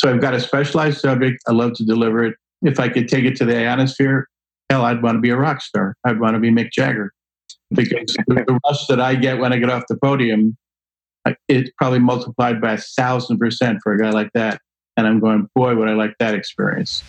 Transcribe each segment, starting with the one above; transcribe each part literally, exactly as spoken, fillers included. So I've got a specialized subject. I love to deliver it. If I could take it to the ionosphere, hell, I'd want to be a rock star. I'd want to be Mick Jagger. Because the rush that I get when I get off the podium, it's probably multiplied by a thousand percent for a guy like that. And I'm going, boy, would I like that experience.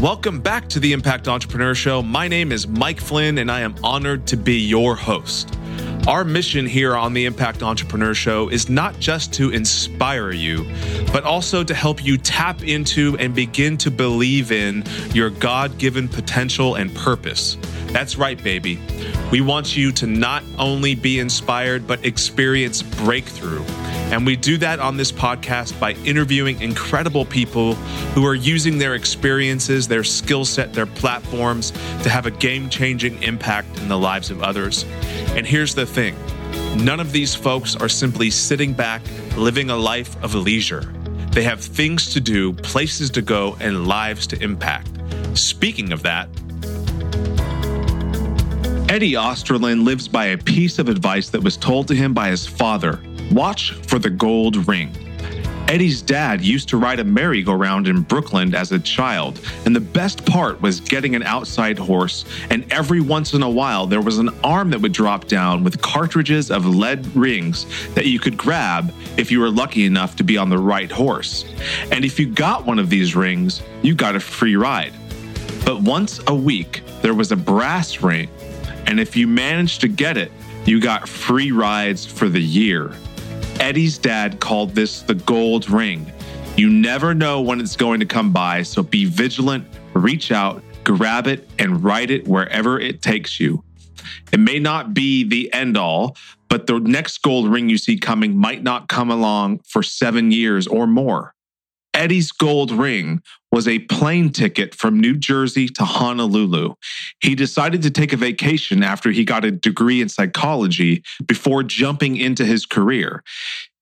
Welcome back to the Impact Entrepreneur Show. My name is Mike Flynn, and I am honored to be your host. Our mission here on the Impact Entrepreneur Show is not just to inspire you, but also to help you tap into and begin to believe in your God-given potential and purpose. That's right, baby. We want you to not only be inspired, but experience breakthrough. And we do that on this podcast by interviewing incredible people who are using their experiences, their skill set, their platforms to have a game-changing impact in the lives of others. And here's the thing. None of these folks are simply sitting back, living a life of leisure. They have things to do, places to go, and lives to impact. Speaking of that, Eddie Osterland lives by a piece of advice that was told to him by his father. Watch for the gold ring. Eddie's dad used to ride a merry-go-round in Brooklyn as a child, and the best part was getting an outside horse, and every once in a while there was an arm that would drop down with cartridges of lead rings that you could grab if you were lucky enough to be on the right horse. And if you got one of these rings, you got a free ride. But once a week, there was a brass ring, and if you managed to get it, you got free rides for the year. Eddie's dad called this the gold ring. You never know when it's going to come by, so be vigilant, reach out, grab it, and ride it wherever it takes you. It may not be the end all, but the next gold ring you see coming might not come along for seven years or more. Eddie's gold ring was a plane ticket from New Jersey to Honolulu. He decided to take a vacation after he got a degree in psychology before jumping into his career.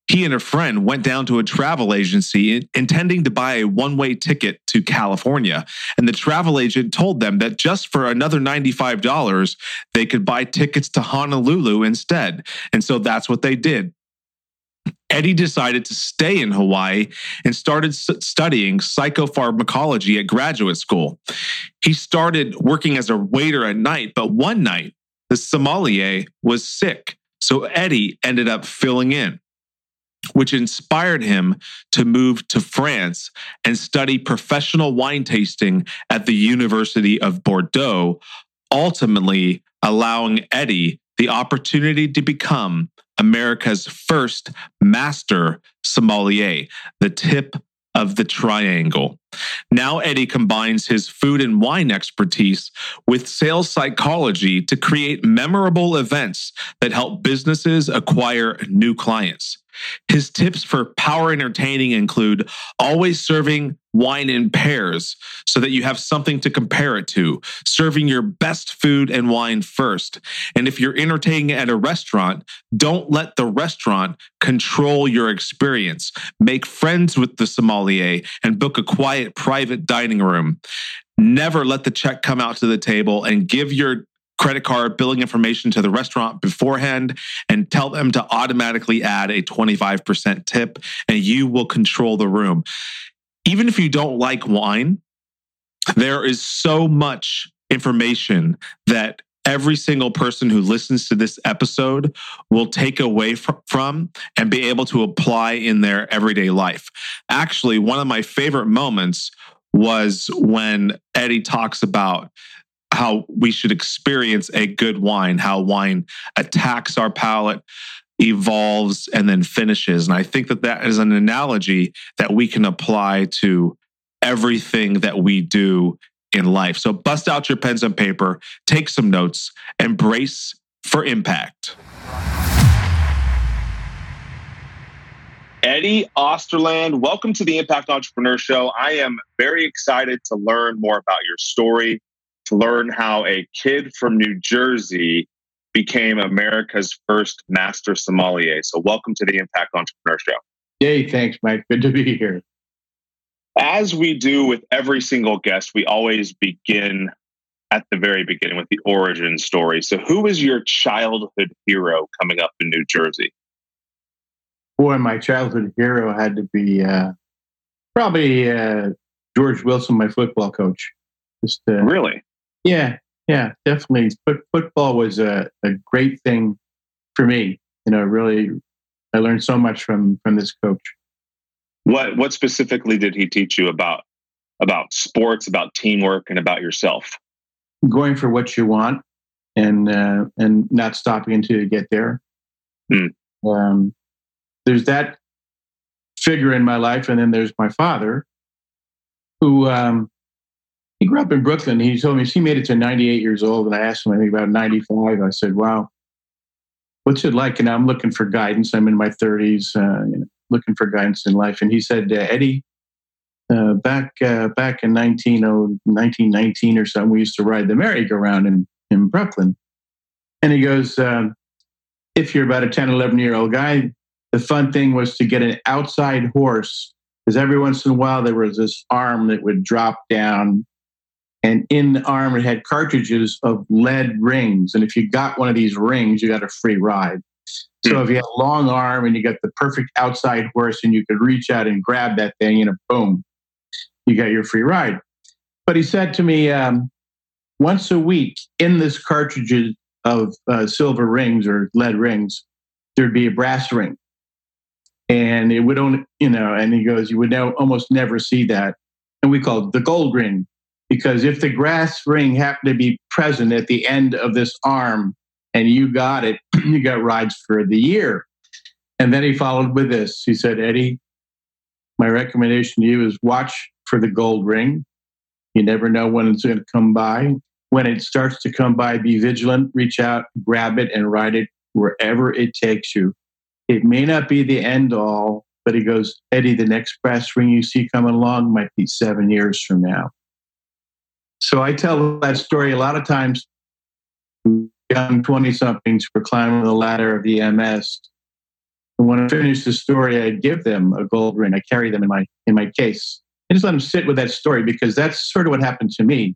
He and a friend went down to a travel agency intending to buy a one-way ticket to California, and the travel agent told them that just for another ninety-five dollars, they could buy tickets to Honolulu instead. And so that's what they did. Eddie decided to stay in Hawaii and started studying psychopharmacology at graduate school. He started working as a waiter at night, but one night, the sommelier was sick, so Eddie ended up filling in, which inspired him to move to France and study professional wine tasting at the University of Bordeaux, ultimately allowing Eddie the opportunity to become America's first master sommelier, the tip of the triangle. Now Eddie combines his food and wine expertise with sales psychology to create memorable events that help businesses acquire new clients. His tips for Power Entertaining include always serving wine in pairs so that you have something to compare it to, serving your best food and wine first. And if you're entertaining at a restaurant, don't let the restaurant control your experience. Make friends with the sommelier and book a quiet private dining room. Never let the check come out to the table, and give your credit card billing information to the restaurant beforehand and tell them to automatically add a twenty-five percent tip, and you will control the room. Even if you don't like wine, there is so much information that every single person who listens to this episode will take away from and be able to apply in their everyday life. Actually, one of my favorite moments was when Eddie talks about how we should experience a good wine, how wine attacks our palate, evolves, and then finishes. And I think that that is an analogy that we can apply to everything that we do in life. So bust out your pens and paper, take some notes, and brace for impact. Eddie Osterland, welcome to the Impact Entrepreneur Show. I am very excited to learn more about your story, to learn how a kid from New Jersey became America's first master sommelier. So welcome to the Impact Entrepreneur Show. Yay, thanks, Mike. Good to be here. As we do with every single guest, we always begin at the very beginning with the origin story. So who is your childhood hero coming up in New Jersey? Boy, my childhood hero had to be uh, probably uh, George Wilson, my football coach. Just uh, Really? Yeah, yeah, definitely. But football was a, a great thing for me. You know, really, I learned so much from from this coach. What what specifically did he teach you about about sports, about teamwork, and about yourself? Going for what you want, and uh, and not stopping until you get there. Mm. Um, there's that figure in my life, and then there's my father, who um, he grew up in Brooklyn. He told me he made it to ninety-eight years old, and I asked him, I think about ninety-five. I said, "Wow, what's it like?" And I'm looking for guidance. I'm in my thirties, uh, you know, looking for guidance in life. And he said, uh, "Eddie, uh, back uh, back in nineteen nineteen or something, we used to ride the merry-go-round in, in Brooklyn." And he goes, um, "If you're about a ten, eleven-year-old guy, the fun thing was to get an outside horse, because every once in a while there was this arm that would drop down, and in the arm it had cartridges of lead rings. And if you got one of these rings, you got a free ride. So if you had a long arm and you got the perfect outside horse and you could reach out and grab that thing, and boom, you got your free ride." But he said to me, um, once a week in this cartridge of uh, silver rings or lead rings, there'd be a brass ring. And it would only, you know, and he goes, you would now almost never see that. And we call it the gold ring, because if the brass ring happened to be present at the end of this arm, and you got it, you got rides for the year. And then he followed with this. He said, "Eddie, my recommendation to you is watch for the gold ring. You never know when it's going to come by. When it starts to come by, be vigilant, reach out, grab it, and ride it wherever it takes you. It may not be the end all," but he goes, "Eddie, the next brass ring you see coming along might be seven years from now." So I tell that story a lot of times. Young twenty-somethings were climbing the ladder of the M S. And when I finish the story, I give them a gold ring. I carry them in my in my case. I just let them sit with that story, because that's sort of what happened to me.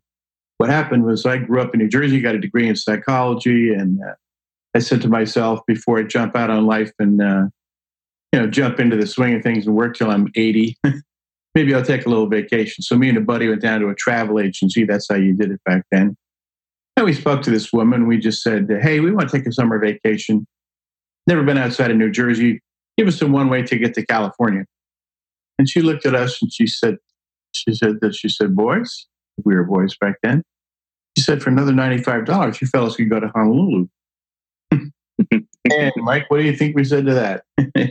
What happened was I grew up in New Jersey, got a degree in psychology, and uh, I said to myself, before I jump out on life and uh, you know jump into the swing of things and work till I'm eighty, maybe I'll take a little vacation. So me and a buddy went down to a travel agency. That's how you did it back then. And we spoke to this woman. We just said, "Hey, we want to take a summer vacation. Never been outside of New Jersey. Give us a one-way ticket to California." And she looked at us and she said, she said that she said, "Boys," we were boys back then. She said, "For another ninety-five dollars, you fellas could go to Honolulu." And Mike, what do you think we said to that?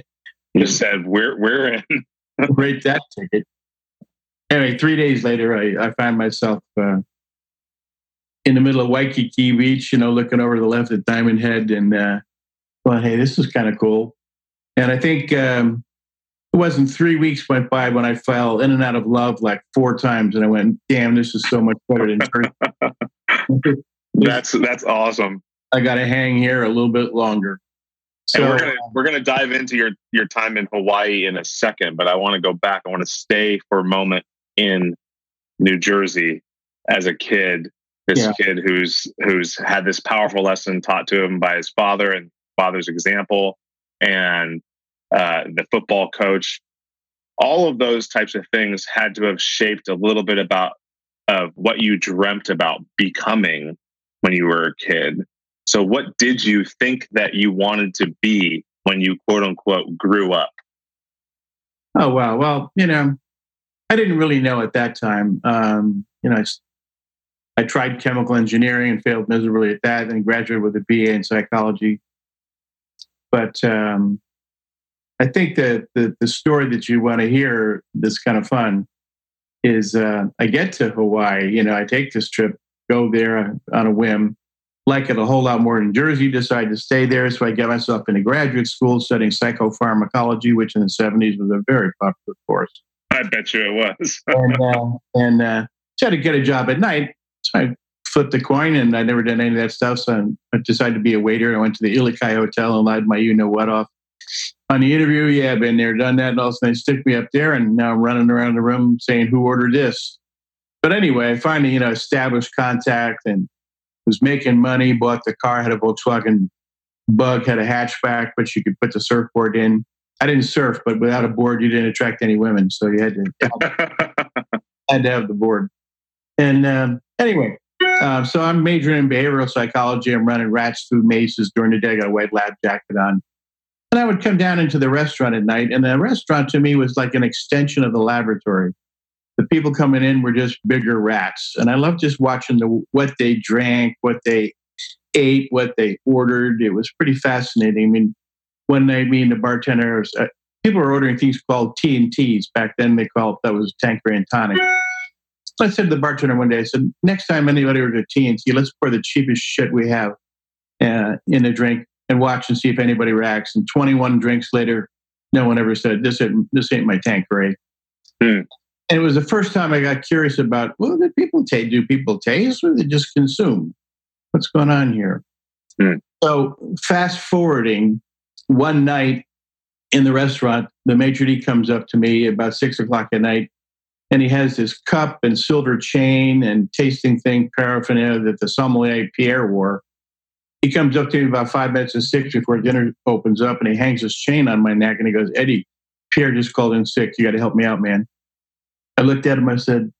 You said, "We're we're in." Rate that ticket. Anyway, three days later, I, I found myself. Uh, in the middle of Waikiki Beach, you know, looking over to the left at Diamond Head, and uh, well, hey, this is kind of cool. And I think um, it wasn't three weeks went by when I fell in and out of love like four times, and I went, "Damn, this is so much better than Turkey." that's that's awesome. I got to hang here a little bit longer. So and we're gonna we're gonna dive into your your time in Hawaii in a second, but I want to go back. I want to stay for a moment in New Jersey as a kid. This yeah. kid who's who's had this powerful lesson taught to him by his father and father's example, and uh, the football coach. All of those types of things had to have shaped a little bit about of what you dreamt about becoming when you were a kid. So, what did you think that you wanted to be when you quote unquote grew up? Oh wow! Well, you know, I didn't really know at that time. Um, you know. I I tried chemical engineering and failed miserably at that, and graduated with a B A in psychology. But um, I think that the, the story that you want to hear that's kind of fun is uh, I get to Hawaii. You know, I take this trip, go there on a whim, like it a whole lot more than Jersey, decide to stay there. So I get myself into graduate school studying psychopharmacology, which in the seventies was a very popular course. I bet you it was. and uh, and uh, tried to get a job at night. So I flipped a coin, and I never did any of that stuff. So I decided to be a waiter. I went to the Ilikai Hotel and lied my you-know-what off on the interview. Yeah, I've been there, done that. And all of a sudden, they stick me up there, and now I'm running around the room saying, "Who ordered this?" But anyway, finally, you know, established contact and was making money, bought the car, had a Volkswagen Bug, had a hatchback, but you could put the surfboard in. I didn't surf, but without a board, you didn't attract any women. So you had to, had to have the board. And um, anyway, uh, so I'm majoring in behavioral psychology. I'm running rats through mazes during the day. I got a white lab jacket on. And I would come down into the restaurant at night. And the restaurant to me was like an extension of the laboratory. The people coming in were just bigger rats. And I loved just watching the what they drank, what they ate, what they ordered. It was pretty fascinating. I mean, one night, me and the bartender, was, uh, people were ordering things called T and T's. Back then, they called that was Tanqueray and Tonic. So I said to the bartender one day, I said, next time anybody orders a T and T, let's pour the cheapest shit we have uh, in a drink and watch and see if anybody reacts. And twenty-one drinks later, no one ever said, this ain't, this ain't my Tanqueray. Mm. And it was the first time I got curious about, well, did people t- do people taste or they just consume? What's going on here? Mm. So fast forwarding, one night in the restaurant, the maitre d' comes up to me about six o'clock at night, and he has this cup and silver chain and tasting thing paraphernalia that the sommelier Pierre wore. He comes up to me about five minutes to six before dinner opens up, and he hangs his chain on my neck, and he goes, Eddie, Pierre just called in sick. You got to help me out, man. I looked at him. I said,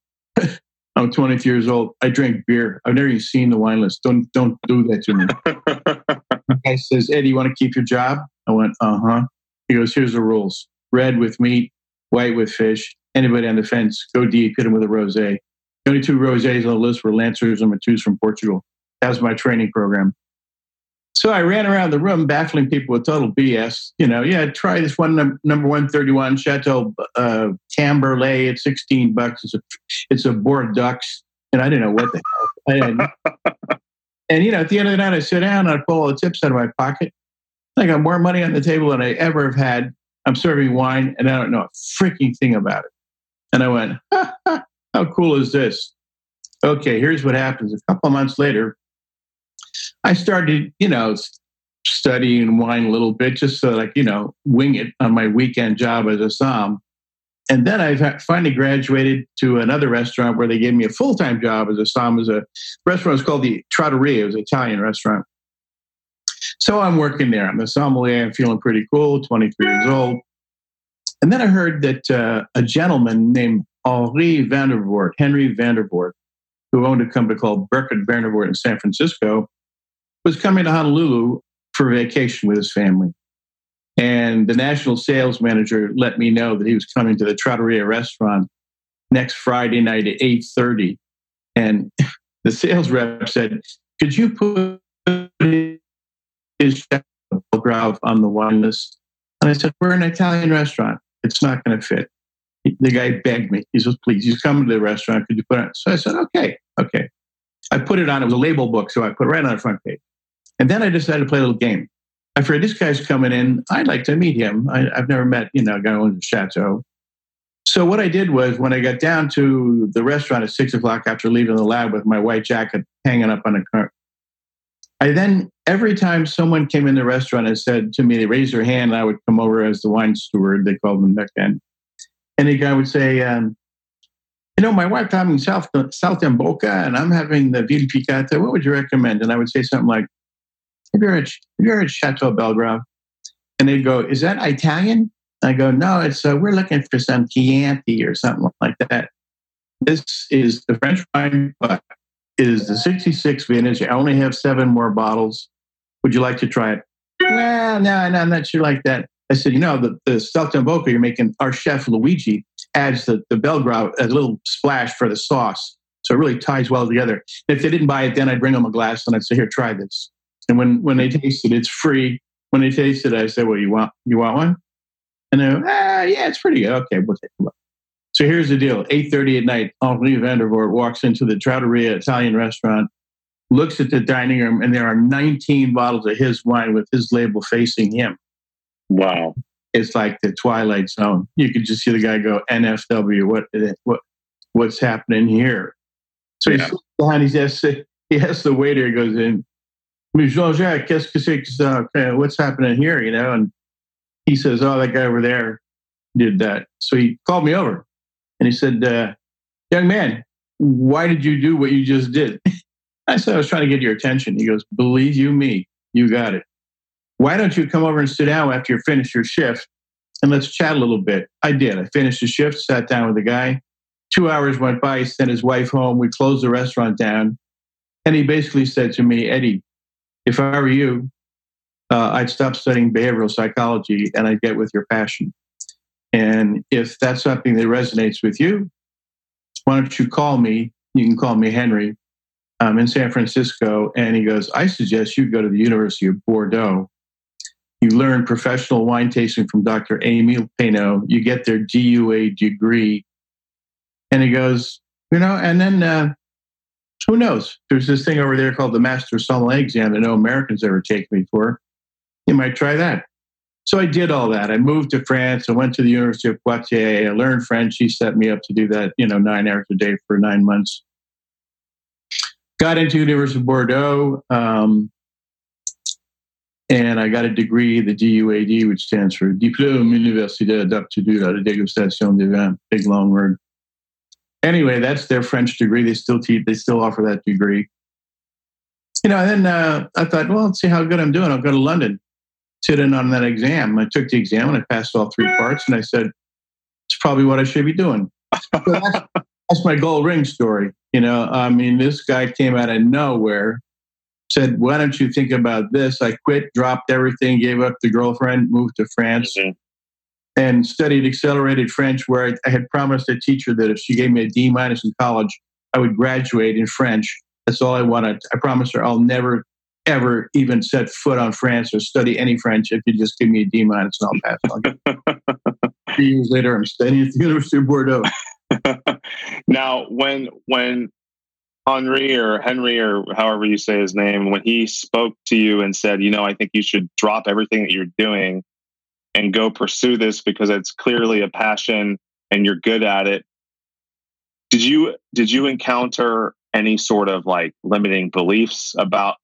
I'm twenty-three years old. I drink beer. I've never even seen the wine list. Don't don't do that to me. The guy says, Eddie, you want to keep your job? I went, uh-huh. He goes, here's the rules. Red with meat, white with fish. Anybody on the fence, go deep, hit him with a rosé. The only two rosés on the list were Lancers and Matus from Portugal. That was my training program. So I ran around the room baffling people with total B S. You know, yeah, try this one, num- number one thirty-one, Chateau uh, Camberlay at sixteen bucks. It's a, it's a Bordeaux. And I didn't know what the hell. I had. And, you know, at the end of the night, I sit down and I pull all the tips out of my pocket. I got more money on the table than I ever have had. I'm serving wine, and I don't know a freaking thing about it. And I went, ha, ha, how cool is this? Okay, here's what happens. A couple of months later, I started, you know, studying wine a little bit just so like, you know, wing it on my weekend job as a somm. And then I finally graduated to another restaurant where they gave me a full-time job as a somm. As a restaurant, it was called the Trattoria. It was an Italian restaurant. So I'm working there. I'm a sommelier. I'm feeling pretty cool, twenty-three years old. And then I heard that uh, a gentleman named Henri Vandervoort, Henri Vandervoort, who owned a company called Berkert Vandervoort in San Francisco, was coming to Honolulu for vacation with his family. And the national sales manager let me know that he was coming to the Trattoria restaurant next Friday night at eight thirty. And the sales rep said, could you put his Chateau Belgrave on the wine list? And I said, we're an Italian restaurant. It's not going to fit. The guy begged me. He says, please, he's coming to the restaurant. Could you put it on? So I said, okay, okay. I put it on. It was a label book, so I put it right on the front page. And then I decided to play a little game. I figured, this guy's coming in. I'd like to meet him. I, I've never met, you know, a guy who owns a chateau. So what I did was when I got down to the restaurant at six o'clock after leaving the lab with my white jacket hanging up on a cart, I then, every time someone came in the restaurant and said to me, they raised their hand, and I would come over as the wine steward. They called them back then. And the guy would say, um, you know, my wife's having South, South Mboka, and I'm having the Ville Picata. What would you recommend? And I would say something like, have you heard, have you heard Chateau Belgrave? And they'd go, is that Italian? I go, no, it's uh, we're looking for some Chianti or something like that. This is the French wine, but it is the sixty-six vintage. I only have seven more bottles. Would you like to try it? Well, no, no, I'm not sure like that. I said, you know, the, the South Mboka you're making, our chef Luigi adds the, the Belgrave a little splash for the sauce. So it really ties well together. If they didn't buy it, then I'd bring them a glass and I'd say, here, try this. And when, when they taste it, it's free. When they taste it, I say, well, you want you want one? And they're, ah, yeah, it's pretty good. Okay, we'll take one. So here's the deal. eight thirty at night, Henri Vandervoort walks into the Trattoria Italian restaurant, looks at the dining room, and there are nineteen bottles of his wine with his label facing him. Wow. It's like the Twilight Zone. You could just see the guy go, N F W, what, what, what's happening here? So yeah. He sits down, he asks, he asks the waiter, he goes in, Jean-Jacques, qu'est-ce que c'est que ça? Okay, what's happening here, you know? And he says, oh, that guy over there did that. So he called me over. And he said, uh, young man, why did you do what you just did? I said, I was trying to get your attention. He goes, believe you me, you got it. Why don't you come over and sit down after you finish your shift and let's chat a little bit? I did. I finished the shift, sat down with the guy. Two hours went by, he sent his wife home. We closed the restaurant down. And he basically said to me, Eddie, if I were you, uh, I'd stop studying behavioral psychology and I'd get with your passion. And if that's something that resonates with you, why don't you call me? You can call me Henry. I'm in San Francisco. And he goes, I suggest you go to the University of Bordeaux. You learn professional wine tasting from Doctor Amy Peno. You get their D U A degree. And he goes, you know, and then uh, who knows? There's this thing over there called the Master Sommelier exam that no Americans ever take me for. You might try that. So I did all that. I moved to France. I went to the University of Poitiers. I learned French. She set me up to do that, you know, nine hours a day for nine months. Got into University of Bordeaux, um, and I got a degree, the D U A D, which stands for Diplôme Universitaire d'aptitude à la dégustation des vins. Big long word. Anyway, that's their French degree. They still teach. They still offer that degree. You know, and then uh, I thought, well, let's see how good I'm doing. I'll go to London, sit in on that exam. I took the exam and I passed all three parts. And I said, it's probably what I should be doing. So that's, that's my gold ring story. You know, I mean, this guy came out of nowhere, said, why don't you think about this? I quit, dropped everything, gave up the girlfriend, moved to France. Mm-hmm. And studied accelerated French, where I, I had promised a teacher that if she gave me a D minus in college, I would graduate in French. That's all I wanted. I promised her I'll never, ever even set foot on France or study any French if you just give me a D minus and I'll pass. I'll Three years later, I'm studying at the University of Bordeaux. Now, when when Henri or Henry or however you say his name, when he spoke to you and said, you know, I think you should drop everything that you're doing and go pursue this because it's clearly a passion and you're good at it. Did you did you encounter any sort of like limiting beliefs about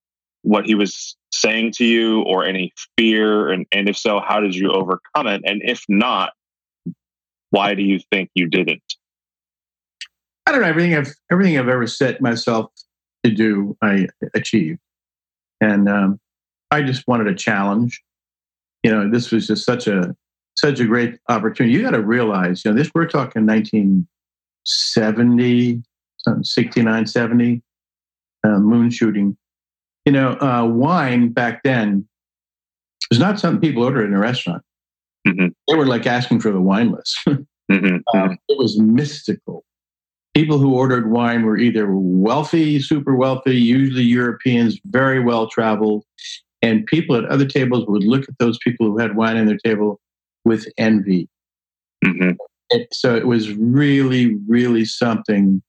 what he was saying to you or any fear? And, and if so, how did you overcome it? And if not, why do you think you didn't? I don't know. Everything I've, everything I've ever set myself to do, I achieved. And um, I just wanted a challenge. You know, this was just such a such a great opportunity. You got to realize, you know, this we're talking nineteen seventy, something, sixty-nine, seventy, uh, moon shooting. You know, uh, wine back then was not something people ordered in a restaurant. Mm-hmm. They were like asking for the wine list. Mm-hmm. um, it was mystical. People who ordered wine were either wealthy, super wealthy, usually Europeans, very well traveled. And people at other tables would look at those people who had wine on their table with envy. Mm-hmm. It, so it was really, really something.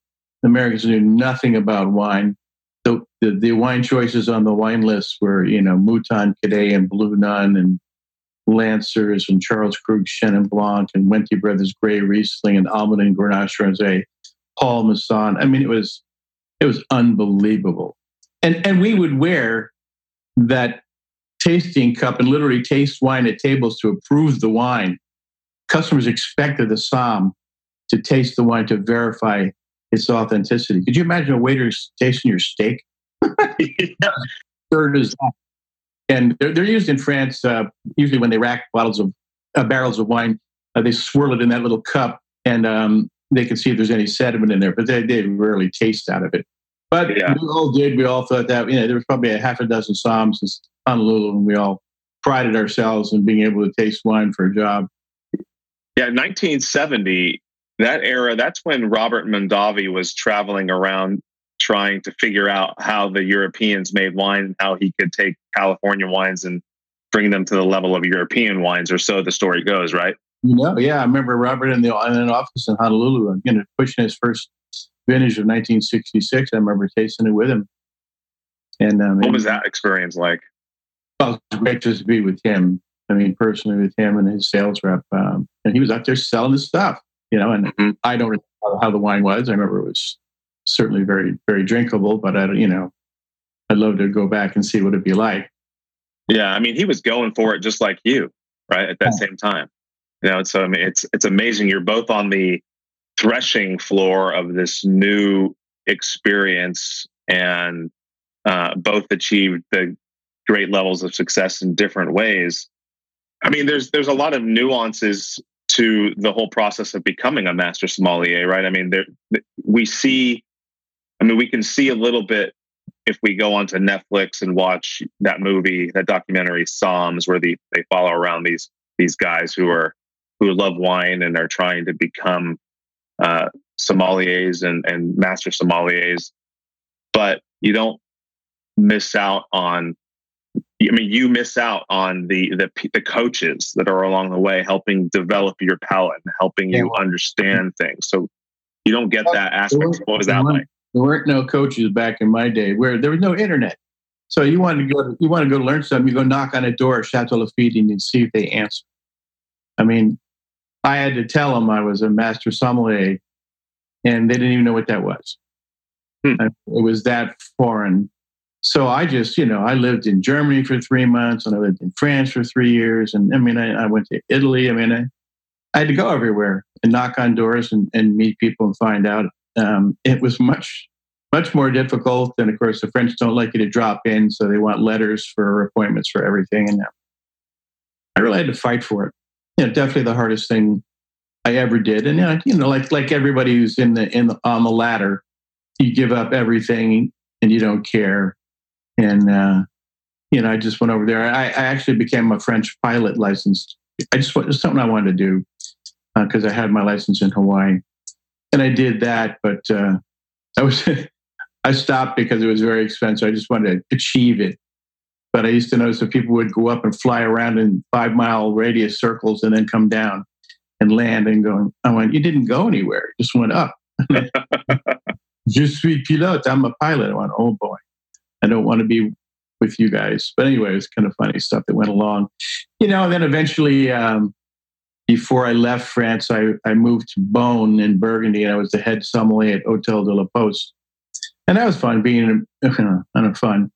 Americans knew nothing about wine. The, the, the wine choices on the wine list were, you know, Mouton Cadet and Blue Nun and Lancers and Charles Krug, Chenin Blanc and Wente Brothers, Grey Riesling and Almond and Grenache Rosé, Paul Masson. I mean, it was it was unbelievable. And and we would wear that tasting cup and literally taste wine at tables to approve the wine. Customers expected the somm to taste the wine to verify its authenticity. Could you imagine a waiter tasting your steak? Yeah. Third is that. And they're, they're used in France, uh, usually when they rack bottles of uh, barrels of wine, uh, they swirl it in that little cup and um, they can see if there's any sediment in there, but they, they rarely taste out of it. But yeah. We all did. We all thought that, you know, there was probably a half a dozen somms in Honolulu, and we all prided ourselves in being able to taste wine for a job. Yeah, nineteen seventy, that era, that's when Robert Mondavi was traveling around trying to figure out how the Europeans made wine and how he could take California wines and bring them to the level of European wines, or so the story goes, right? You know, yeah, I remember Robert in, the, in an office in Honolulu, you know, pushing his first vintage of nineteen sixty-six. I remember tasting it with him. And um, what was that experience like? Well, it was great just to be with him. I mean, personally with him and his sales rep. Um, and he was out there selling his stuff, you know, and mm-hmm. I don't remember how the wine was. I remember it was certainly very, very drinkable, but I don't, you know, I'd love to go back and see what it'd be like. Yeah. I mean, he was going for it just like you, right? At that yeah. same time. You know, and so I mean, it's, it's amazing. You're both on the threshing floor of this new experience, and uh, both achieved the great levels of success in different ways. I mean, there's there's a lot of nuances to the whole process of becoming a master sommelier, right? I mean, there we see, I mean, we can see a little bit if we go onto Netflix and watch that movie, that documentary, Somms, where the, they follow around these these guys who are who love wine and are trying to become uh, sommeliers and, and master sommeliers. But you don't miss out on, I mean, you miss out on the, the the coaches that are along the way helping develop your palate and helping yeah. you understand things. So you don't get that aspect. What was that like? There weren't no coaches back in my day. Where there was no internet, so you wanted to go. You want to go learn something. You go knock on a door at Chateau Lafitte and you see if they answer. I mean, I had to tell them I was a master sommelier, and they didn't even know what that was. Hmm. I, it was that foreign. So I just, you know, I lived in Germany for three months and I lived in France for three years. And I mean, I, I went to Italy. I mean, I, I had to go everywhere and knock on doors and, and meet people and find out. Um, it was much, much more difficult. And of course, the French don't like you to drop in. So they want letters for appointments for everything. And I really had to fight for it. You know, definitely the hardest thing I ever did. And, you know, you know like, like everybody who's in the, in the, on the ladder, you give up everything and you don't care. And, uh, you know, I just went over there. I, I actually became a French pilot licensed. I just was something I wanted to do because uh, I had my license in Hawaii. And I did that, but uh, I was I stopped because it was very expensive. I just wanted to achieve it. But I used to notice that people would go up and fly around in five-mile radius circles and then come down and land and go, I went, you didn't go anywhere. You just went up. Je suis pilote. I'm a pilot. I went, oh, boy. I don't want to be with you guys. But anyway, it was kind of funny stuff that went along. You know, and then eventually, um, before I left France, I, I moved to Beaune in Burgundy, and I was the head sommelier at Hôtel de la Poste. And that was fun, being kind of fun.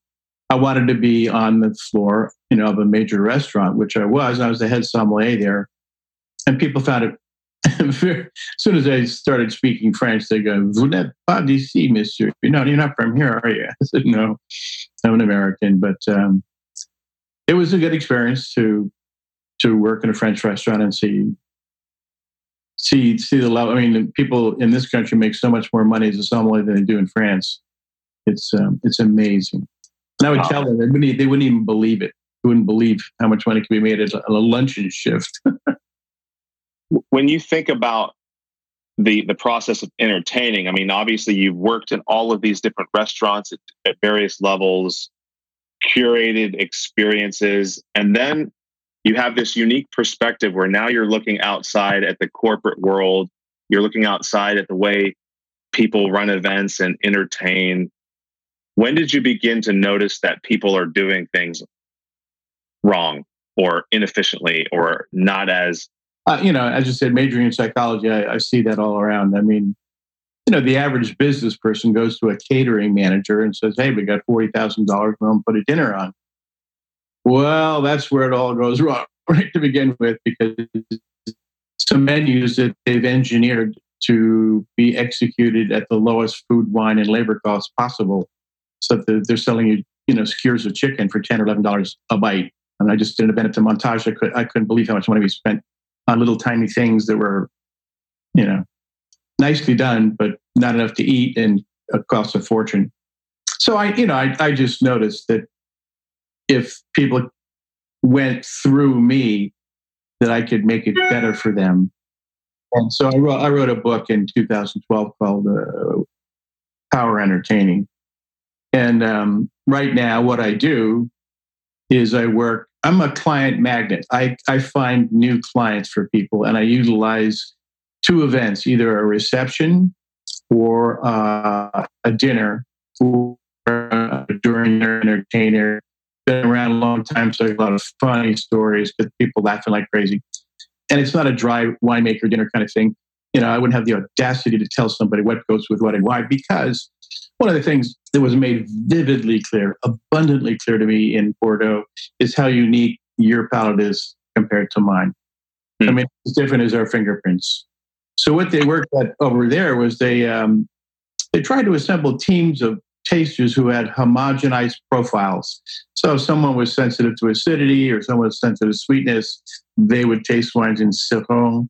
I wanted to be on the floor, you know, of a major restaurant, which I was. I was the head sommelier there. And people found it, as soon as I started speaking French, they go, "Vous n'êtes pas d'ici, monsieur. You know, you're not from here, are you?" I said, "No, I'm an American." But um, it was a good experience to to work in a French restaurant and see see see the level. I mean, the people in this country make so much more money as a sommelier than they do in France. It's um, it's amazing. And I would wow. tell them they wouldn't, they wouldn't even believe it. They wouldn't believe how much money could be made at a luncheon shift. When you think about the the process of entertaining, I mean, obviously you've worked in all of these different restaurants at, at various levels, curated experiences, and then you have this unique perspective where now you're looking outside at the corporate world, you're looking outside at the way people run events and entertain. When did you begin to notice that people are doing things wrong or inefficiently or not as... Uh, you know, as you said, majoring in psychology, I, I see that all around. I mean, you know, the average business person goes to a catering manager and says, "Hey, we got forty thousand dollars, we'll put a dinner on." Well, that's where it all goes wrong right to begin with, because some menus that they've engineered to be executed at the lowest food, wine, and labor costs possible. So they're selling you, you know, skewers of chicken for ten or eleven dollars a bite. And I just did an event at the Montage. I, could, I couldn't believe how much money we spent on little tiny things that were, you know, nicely done, but not enough to eat and uh, cost a fortune. So I, you know, I, I just noticed that if people went through me, that I could make it better for them. And so I wrote, I wrote a book in two thousand twelve called uh, Power Entertaining. And um, right now, what I do is I work. I'm a client magnet. I, I find new clients for people, and I utilize two events, either a reception or uh, a dinner or uh, during their entertainer. Been around a long time, so there's a lot of funny stories with people laughing like crazy. And it's not a dry winemaker dinner kind of thing. You know, I wouldn't have the audacity to tell somebody what goes with what and why, because one of the things that was made vividly clear, abundantly clear to me in Bordeaux, is how unique your palate is compared to mine. Mm. I mean, as different as our fingerprints. So what they worked at over there was they um, they tried to assemble teams of tasters who had homogenized profiles. So if someone was sensitive to acidity or someone was sensitive to sweetness, they would taste wines in Sirong,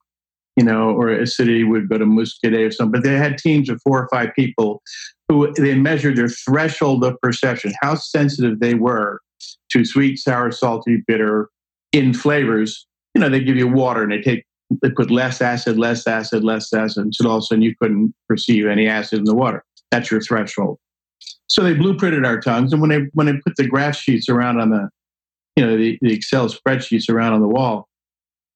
you know, or acidity would go to Muscadet or something. But they had teams of four or five people who they measured their threshold of perception, how sensitive they were to sweet, sour, salty, bitter in flavors. You know, they give you water and they take they put less acid, less acid, less acid, until all of a sudden you couldn't perceive any acid in the water. That's your threshold. So they blueprinted our tongues, and when they when they put the graph sheets around on the, you know, the, the Excel spreadsheets around on the wall,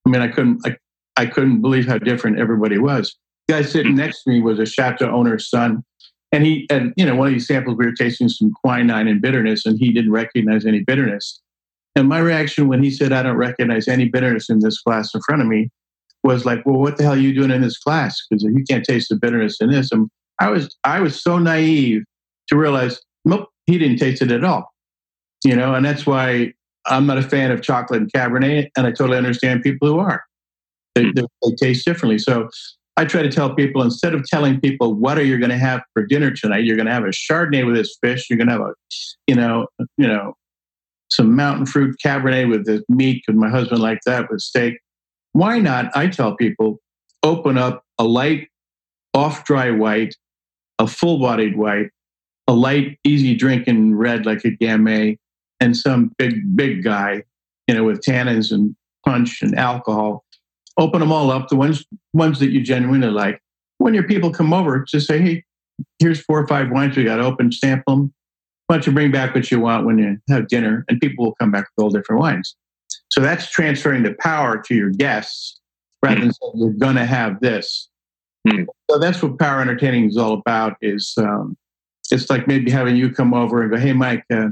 I mean, I couldn't I, I couldn't believe how different everybody was. The guy sitting next to me was a chateau owner's son, and he and you know one of these samples we were tasting some quinine and bitterness, and he didn't recognize any bitterness. And my reaction when he said, "I don't recognize any bitterness in this glass in front of me," was like, "Well, what the hell are you doing in this glass? Because if you can't taste the bitterness in this," I'm, I was I was so naive to realize, nope, he didn't taste it at all. You know, and that's why I'm not a fan of chocolate and Cabernet, and I totally understand people who are. They, they, they taste differently. So I try to tell people, instead of telling people, what are you going to have for dinner tonight? You're going to have a Chardonnay with this fish. You're going to have a, you know, you know, some mountain fruit Cabernet with this meat, because my husband liked that, with steak. Why not, I tell people, open up a light, off-dry white, a full-bodied white, a light, easy drinking red like a Gamay, and some big, big guy, you know, with tannins and punch and alcohol. Open them all up, the ones ones that you genuinely like. When your people come over, just say, hey, here's four or five wines we got open, sample them. Why don't you bring back what you want when you have dinner? And people will come back with all different wines. So that's transferring the power to your guests rather than saying, you're going to have this. Mm. So that's what Power Entertaining is all about, is... Um, It's like maybe having you come over and go, hey, Mike, uh,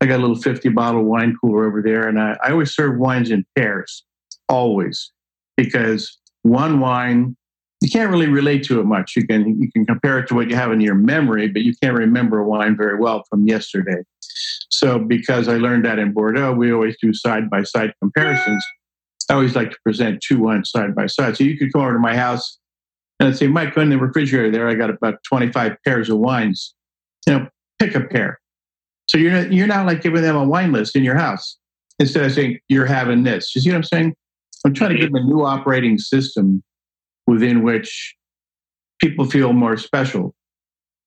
I got a little fifty-bottle wine cooler over there. And I, I always serve wines in pairs, always, because one wine, you can't really relate to it much. You can you can compare it to what you have in your memory, but you can't remember a wine very well from yesterday. So because I learned that in Bordeaux, we always do side-by-side comparisons. I always like to present two wines side-by-side. So you could come over to my house and I'd say, Mike, go in the refrigerator there. I got about twenty-five pairs of wines. You know, pick a pair. So you're not, you're not like giving them a wine list in your house. Instead of saying, you're having this. You see what I'm saying? I'm trying to give them a new operating system within which people feel more special.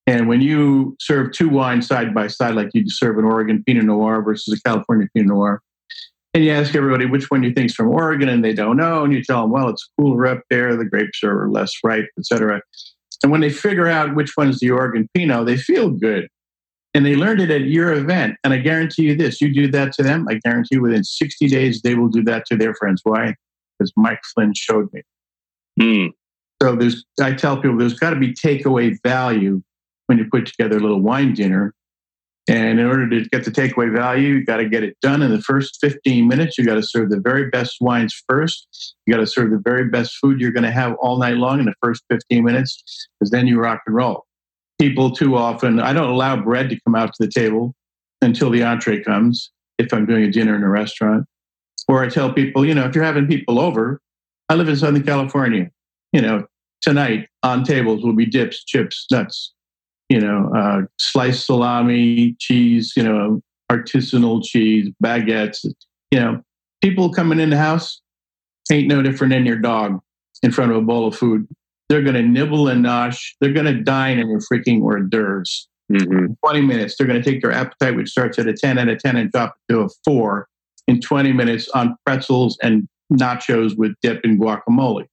And when you serve two wines side by side, like you serve an Oregon Pinot Noir versus a California Pinot Noir, and you ask everybody which one you think is from Oregon, and they don't know, and you tell them, well, it's cooler up there, the grapes are less ripe, et cetera. And when they figure out which one's the Oregon Pinot, they feel good. And they learned it at your event. And I guarantee you this, you do that to them, I guarantee you within sixty days, they will do that to their friends. Why? Because Mike Flynn showed me. Mm. So there's, I tell people there's got to be takeaway value when you put together a little wine dinner. And in order to get the takeaway value, you got to get it done in the first fifteen minutes. You got to serve the very best wines first. You got to serve the very best food you're going to have all night long in the first fifteen minutes, because then you rock and roll. People too often, I don't allow bread to come out to the table until the entree comes, if I'm doing a dinner in a restaurant. Or I tell people, you know, if you're having people over, I live in Southern California, you know, tonight on tables will be dips, chips, nuts. You know, uh, sliced salami, cheese, you know, artisanal cheese, baguettes. You know, people coming in the house ain't no different than your dog in front of a bowl of food. They're going to nibble and nosh. They're going to dine in your freaking hors d'oeuvres. Mm-hmm. In twenty minutes, they're going to take their appetite, which starts at a ten out of ten, and drop it to a four in twenty minutes on pretzels and nachos with dip and guacamole.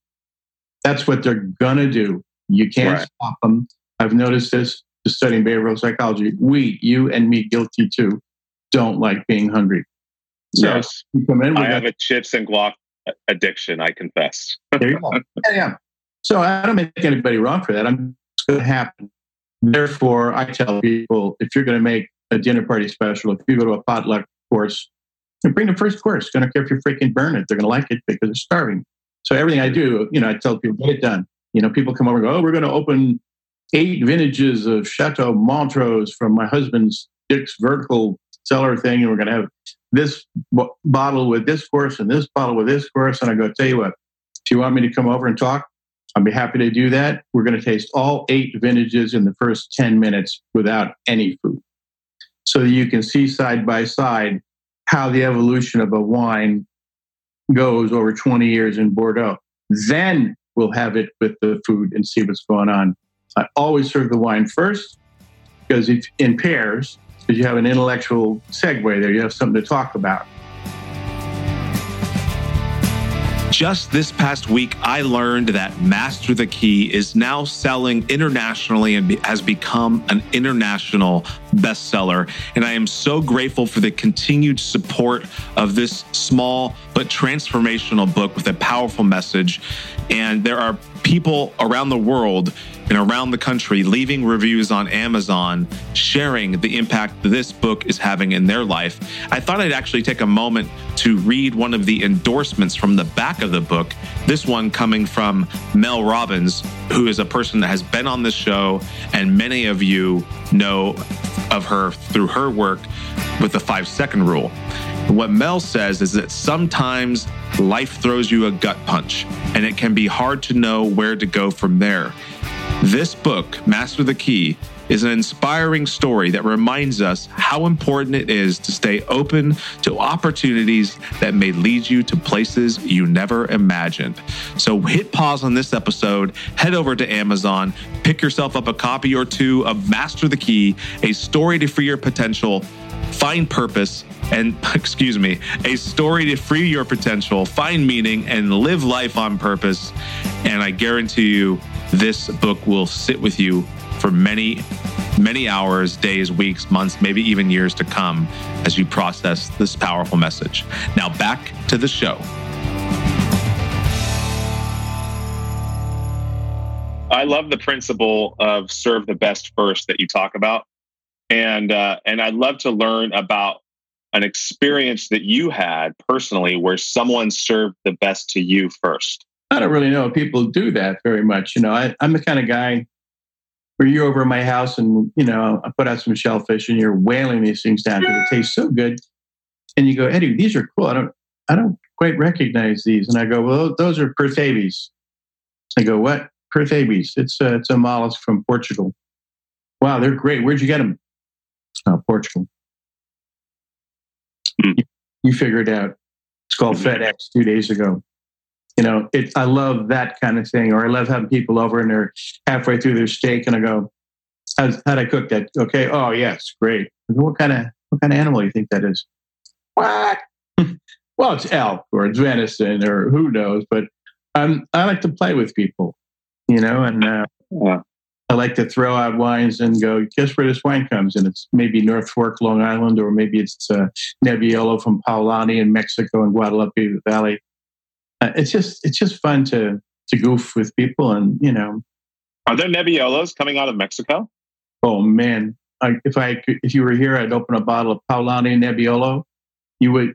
That's what they're going to do. You can't right. stop them. I've noticed this, just studying behavioral psychology. We, you and me, guilty too, don't like being hungry. So yes. you come in with I have that. A chips and guac addiction, I confess. There you go. Yeah, yeah. So I don't make anybody wrong for that. I'm just going to happen. Therefore, I tell people, if you're going to make a dinner party special, if you go to a potluck course, bring the first course. I don't care if you freaking burn it. They're going to like it because they're starving. So everything I do, you know, I tell people, get it done. You know, people come over and go, oh, we're going to open eight vintages of Chateau Montrose from my husband's Dick's vertical cellar thing. And we're going to have this b- bottle with this course and this bottle with this course. And I go, tell you what, do you want me to come over and talk? I'll be happy to do that. We're going to taste all eight vintages in the first ten minutes without any food, so that you can see side by side how the evolution of a wine goes over twenty years in Bordeaux. Then we'll have it with the food and see what's going on. I always serve the wine first, because it's in pairs, because you have an intellectual segue there. You have something to talk about. Just this past week, I learned that Master the Key is now selling internationally and has become an international bestseller. And I am so grateful for the continued support of this small but transformational book with a powerful message. And there are people around the world and around the country leaving reviews on Amazon, sharing the impact this book is having in their life. I thought I'd actually take a moment to read one of the endorsements from the back of the book, this one coming from Mel Robbins, who is a person that has been on this show, and many of you know of her through her work with the five-second rule. What Mel says is that sometimes life throws you a gut punch, and it can be hard to know where to go from there. This book, Master the Key, is an inspiring story that reminds us how important it is to stay open to opportunities that may lead you to places you never imagined. So hit pause on this episode, head over to Amazon, pick yourself up a copy or two of Master the Key, a story to free your potential, find purpose, and, excuse me, a story to free your potential, find meaning, and live life on purpose. And I guarantee you, this book will sit with you for many, many hours, days, weeks, months, maybe even years to come as you process this powerful message. Now back to the show. I love the principle of serve the best first that you talk about. And uh, and I'd love to learn about an experience that you had personally where someone served the best to you first. I don't really know if people do that very much. You know, I, I'm the kind of guy... Or you're over at my house and, you know, I put out some shellfish and you're whaling these things down because it tastes so good. And you go, Eddie, these are cool. I don't I don't quite recognize these. And I go, well, those are percebes. I go, what? Percebes. It's a, it's a mollusk from Portugal. Wow, they're great. Where'd you get them? Oh, Portugal. Mm. You, you figure it out. It's called mm-hmm. FedEx two days ago. You know, it, I love that kind of thing. Or I love having people over and they're halfway through their steak and I go, how'd, how'd I cook that? Okay. Oh, yes. Great. Go, what kind of what kind of animal do you think that is? What? Well, it's elk or it's venison or who knows. But um, I like to play with people, you know, and uh, yeah. I like to throw out wines and go, guess where this wine comes? And it's maybe North Fork, Long Island, or maybe it's uh, Nebbiolo from Paoloni in Mexico and Guadalupe Valley. Uh, it's just it's just fun to to goof with people, and you know. Are there Nebbiolos coming out of Mexico? Oh man! I, if I could, if you were here, I'd open a bottle of Paoloni Nebbiolo. You would.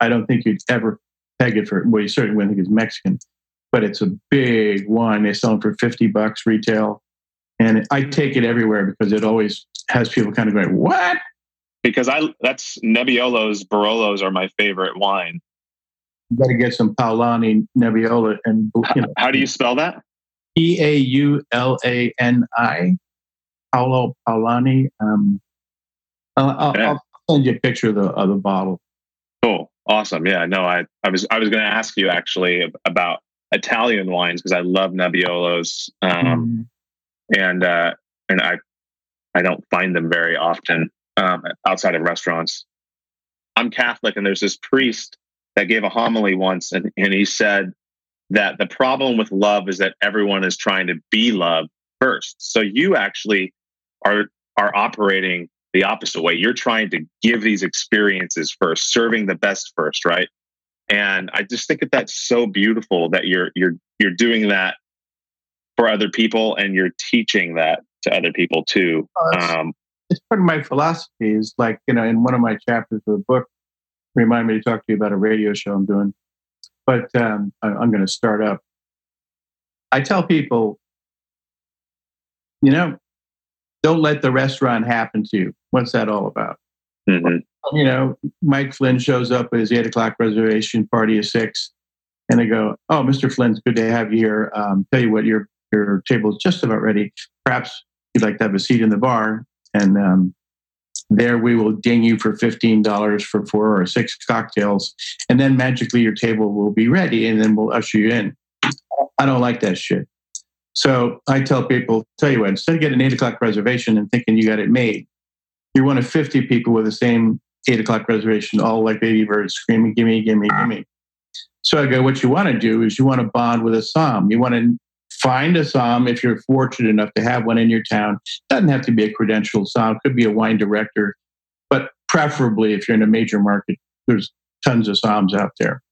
I don't think you'd ever peg it for. Well, you certainly wouldn't think it's Mexican, but it's a big wine. They sell them for fifty bucks retail, and I take it everywhere because it always has people kind of going, "What?" Because I that's Nebbiolos, Barolos are my favorite wine. You got to get some Paoloni Nebbiolo. And you know, how do you spell that? E A U L A N I. Paolo Paoloni. Um, I'll, I'll, yeah. I'll send you a picture of the of the bottle. Cool, awesome. Yeah, no, I, I was I was going to ask you actually about Italian wines because I love Nebbiolos, um, mm. and uh, and I I don't find them very often um, outside of restaurants. I'm Catholic, and there's this priest that gave a homily once, and, and he said that the problem with love is that everyone is trying to be loved first. So you actually are are operating the opposite way. You're trying to give these experiences first, serving the best first, right? And I just think that that's so beautiful that you're you're you're doing that for other people, and you're teaching that to other people too. Well, um, it's part of my philosophy. Is like you know, in one of my chapters of the book. Remind me to talk to you about a radio show I'm doing, but um, I, I'm going to start up. I tell people, you know, don't let the restaurant happen to you. What's that all about? Mm-hmm. You know, Mike Flynn shows up at his eight o'clock reservation, party is six. And I go, oh, Mister Flynn, it's good to have you here. Um, tell you what, your your table is just about ready. Perhaps you'd like to have a seat in the bar. And um, there we will ding you for fifteen dollars for four or six cocktails. And then magically your table will be ready and then we'll usher you in. I don't like that shit. So I tell people, tell you what, instead of getting an eight o'clock reservation and thinking you got it made, you're one of fifty people with the same eight o'clock reservation, all like baby birds screaming, gimme, gimme, gimme. So I go, what you want to do is you want to bond with a Somme. You want to find a Somme if you're fortunate enough to have one in your town. It doesn't have to be a credentialed Somme. It could be a wine director. But preferably, if you're in a major market, there's tons of Sommes out there.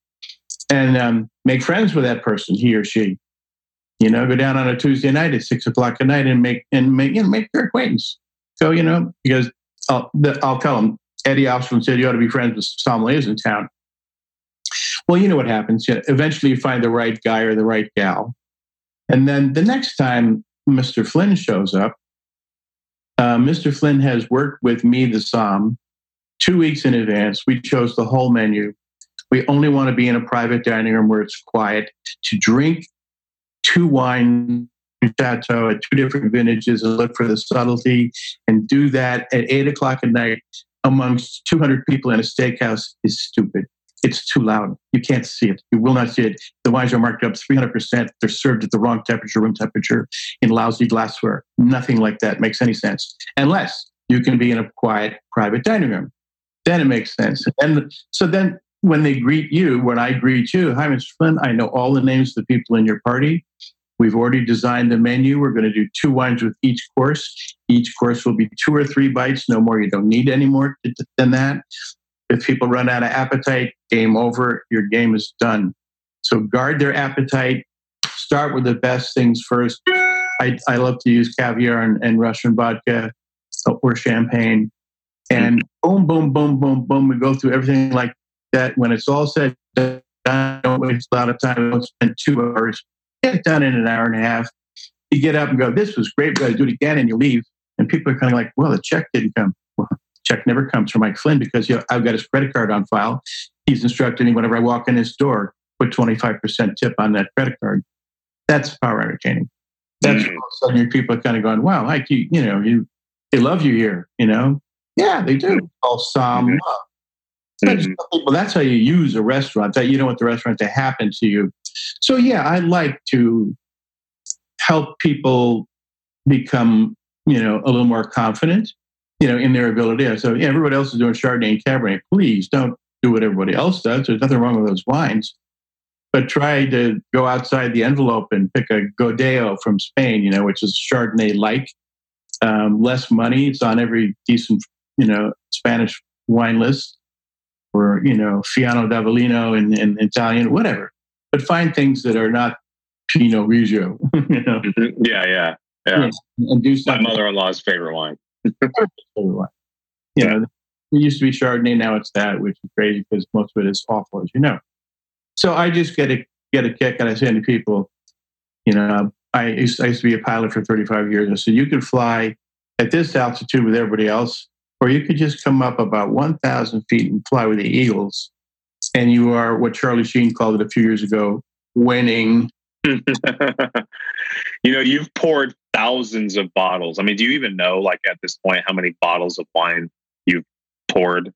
And um, make friends with that person, he or she. You know, go down on a Tuesday night at six o'clock at night and make and make you know, make their acquaintance. So, you know, because I'll, the, I'll tell them, Eddie Osterland said you ought to be friends with sommeliers in town. Well, you know what happens. You know, eventually you find the right guy or the right gal. And then the next time Mister Flynn shows up, uh, Mister Flynn has worked with me, the Somme, two weeks in advance. We chose the whole menu. We only want to be in a private dining room where it's quiet, to drink two wines chateau at two different vintages and look for the subtlety, and do that at eight o'clock at night amongst two hundred people in a steakhouse is stupid. It's too loud. You can't see it. You will not see it. The wines are marked up three hundred percent. They're served at the wrong temperature, room temperature, in lousy glassware. Nothing like that makes any sense. Unless you can be in a quiet, private dining room. Then it makes sense. And so then when they greet you, when I greet you, hi, Mister Flynn, I know all the names of the people in your party. We've already designed the menu. We're going to do two wines with each course. Each course will be two or three bites, no more. You don't need any more than that. If people run out of appetite, game over, your game is done. So guard their appetite. Start with the best things first. I, I love to use caviar and, and Russian vodka or champagne. And boom, boom, boom, boom, boom. We go through everything like that. When it's all said, don't waste a lot of time. Don't spend two hours. Get it done in an hour and a half. You get up and go, this was great, but I do it again, and you leave. And people are kind of like, well, the check didn't come. Well, check never comes from Mike Flynn because you know, I've got his credit card on file. He's instructed me whenever I walk in his door, put twenty-five percent tip on that credit card. That's power entertaining. That's mm-hmm. All of a sudden your people are kind of going, wow, Mike, you, you know, you, they love you here, you know? Yeah, they do. It's called Somme mm-hmm. love. Mm-hmm. Well, that's how you use a restaurant. That you don't want the restaurant to happen to you. So yeah, I like to help people become, you know, a little more confident, you know, in their ability. So yeah, everybody else is doing Chardonnay and Cabernet. Please don't do what everybody else does. There's nothing wrong with those wines, but try to go outside the envelope and pick a Godello from Spain, you know, which is Chardonnay-like, um, less money. It's on every decent, you know, Spanish wine list, or, you know, Fiano d'Avellino in, in Italian, whatever. But find things that are not Pinot Grigio. You know? Yeah, yeah, yeah. And do something. My mother-in-law's favorite wine. favorite wine. You know, it used to be Chardonnay, now it's that, which is crazy because most of it is awful, as you know. So I just get a get a kick, and I say to people, you know, I used, I used to be a pilot for thirty-five years. I said, you can fly at this altitude with everybody else, or you could just come up about one thousand feet and fly with the Eagles. And you are what Charlie Sheen called it a few years ago, winning. You know, you've poured thousands of bottles. I mean, do you even know, like, at this point, how many bottles of wine you've poured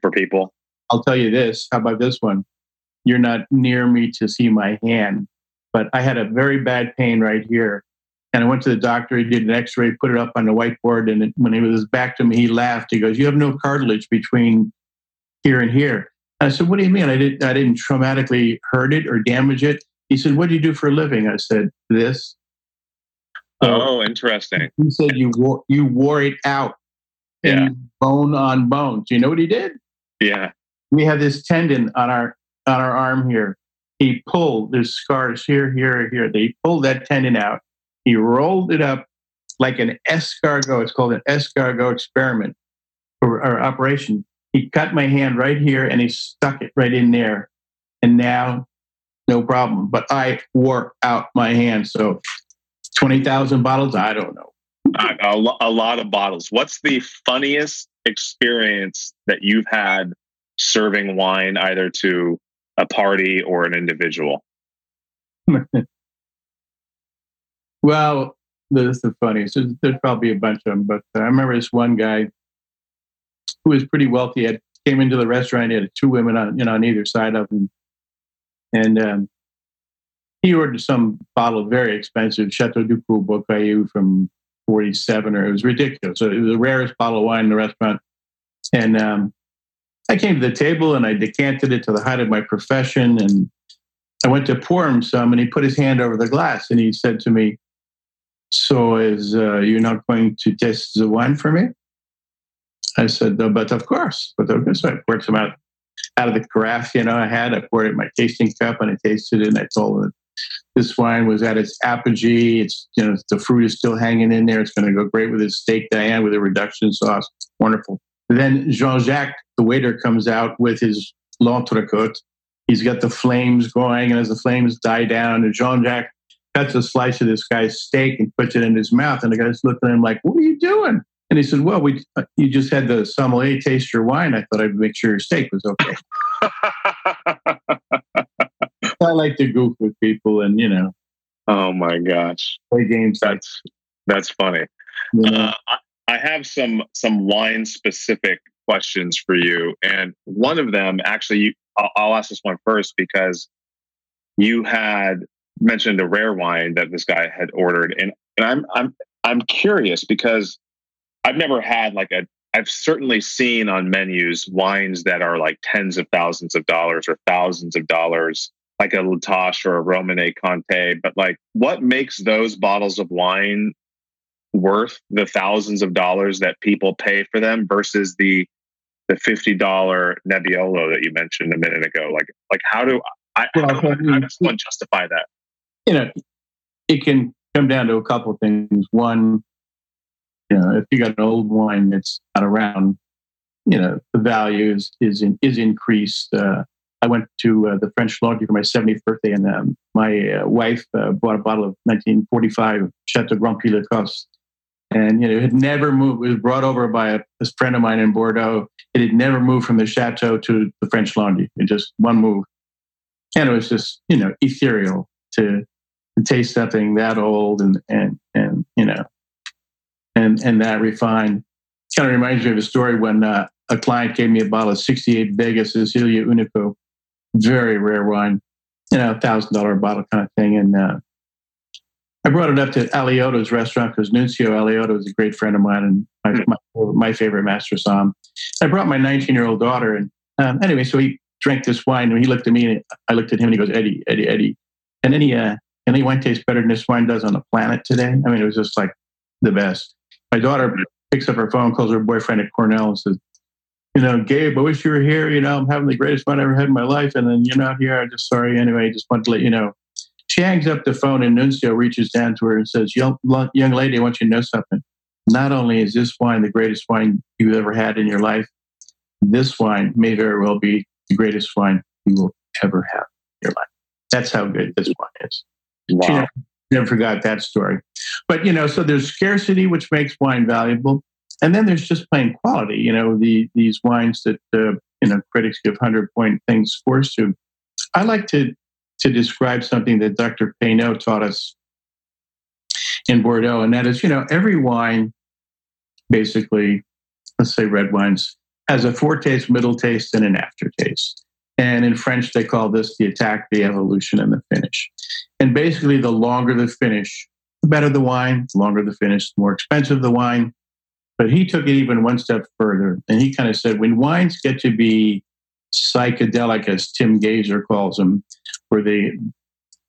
for people? I'll tell you this. How about this one? You're not near me to see my hand, but I had a very bad pain right here. And I went to the doctor. He did an X-ray, put it up on the whiteboard. And when he was back to me, he laughed. He goes, you have no cartilage between here and here. I said, what do you mean? I didn't I didn't traumatically hurt it or damage it. He said, what do you do for a living? I said, this. Oh, uh, interesting. He said, you wore, you wore it out. Yeah. Bone on bone. Do you know what he did? Yeah. We have this tendon on our on our arm here. He pulled, there's scars here, here, here. They pulled that tendon out. He rolled it up like an escargot. It's called an escargot experiment or, or operation. He cut my hand right here, and he stuck it right in there. And now, no problem. But I wore out my hand. So twenty thousand bottles, I don't know. a, a lot of bottles. What's the funniest experience that you've had serving wine, either to a party or an individual? Well, this is funny. So there's probably a bunch of them, but I remember this one guy who was pretty wealthy. Had came into the restaurant. He had two women on, you know, on either side of him, and um, he ordered some bottle of very expensive Chateau du Bocayu from forty-seven, or it was ridiculous. So it was the rarest bottle of wine in the restaurant, and um, I came to the table and I decanted it to the height of my profession, and I went to pour him some, and he put his hand over the glass, and he said to me, "So is uh, you're not going to taste the wine for me?" I said, no, but of course. But of course. So I poured some out, out of the carafe, you know, I had. I poured it in my tasting cup, and I tasted it, and I told him this wine was at its apogee. It's, you know, the fruit is still hanging in there. It's going to go great with this steak Diane with a reduction sauce. Wonderful. Then Jean-Jacques, the waiter, comes out with his l'entrecote. He's got the flames going, and as the flames die down, Jean-Jacques cuts a slice of this guy's steak and puts it in his mouth. And the guy's looking at him like, what are you doing? And he said, well, we uh, you just had the sommelier taste your wine. I thought I'd make sure your steak was okay. I like to goof with people and, you know. Oh, my gosh. Play games. That's, that's funny. Yeah. Uh, I have some some wine-specific questions for you. And one of them, actually, you, I'll ask this one first because you had mentioned a rare wine that this guy had ordered, and and I'm I'm I'm curious because I've never had like a I've certainly seen on menus wines that are like tens of thousands of dollars or thousands of dollars, like a Latache or a Romanée Conté. But like, what makes those bottles of wine worth the thousands of dollars that people pay for them versus the the fifty dollar Nebbiolo that you mentioned a minute ago? Like, like how do I, well, how, I mean, how does one justify that? You know, it can come down to a couple of things. One, you know, if you got an old wine that's not around, you know, the value is is, in, is increased. Uh, I went to uh, the French Laundry for my seventieth birthday, and um, my uh, wife uh, bought a bottle of nineteen forty-five Chateau Grand Prix Lacoste. And, you know, it had never moved. It was brought over by a, a friend of mine in Bordeaux. It had never moved from the Chateau to the French Laundry. It just one move. And it was just, you know, ethereal to, to taste something that old and, and, and you know, and, and that refined. Kind of reminds me of a story when uh, a client gave me a bottle of sixty-eight Vega Sicilia Unico, very rare wine, you know, one thousand dollars bottle kind of thing. And uh, I brought it up to Aliotto's restaurant because Nunzio Aliotto is a great friend of mine and my, mm-hmm. my, my favorite master som. I brought my nineteen-year-old daughter. And um, anyway, so he drank this wine, and he looked at me, and I looked at him, and he goes, Eddie, Eddie, Eddie. And any, uh, any wine tastes better than this wine does on the planet today. I mean, it was just like the best. My daughter picks up her phone, calls her boyfriend at Cornell and says, you know, Gabe, I wish you were here. You know, I'm having the greatest fun I ever had in my life. And then you're not here. I'm just sorry. Anyway, I just wanted to let you know. She hangs up the phone, and Nuncio reaches down to her and says, young, young lady, I want you to know something. Not only is this wine the greatest wine you've ever had in your life, this wine may very well be the greatest wine you will ever have in your life. That's how good this wine is. Wow. She never, never forgot that story. But, you know, so there's scarcity, which makes wine valuable. And then there's just plain quality. You know, the these wines that, uh, you know, critics give one hundred point things scores to. I like to to describe something that Doctor Peno taught us in Bordeaux. And that is, you know, every wine, basically, let's say red wines, has a foretaste, middle taste, and an aftertaste. And in French, they call this the attack, the evolution, and the finish. And basically, the longer the finish, the better the wine, the longer the finish, the more expensive the wine. But he took it even one step further. And he kind of said, when wines get to be psychedelic, as Tim Gazer calls them, where they,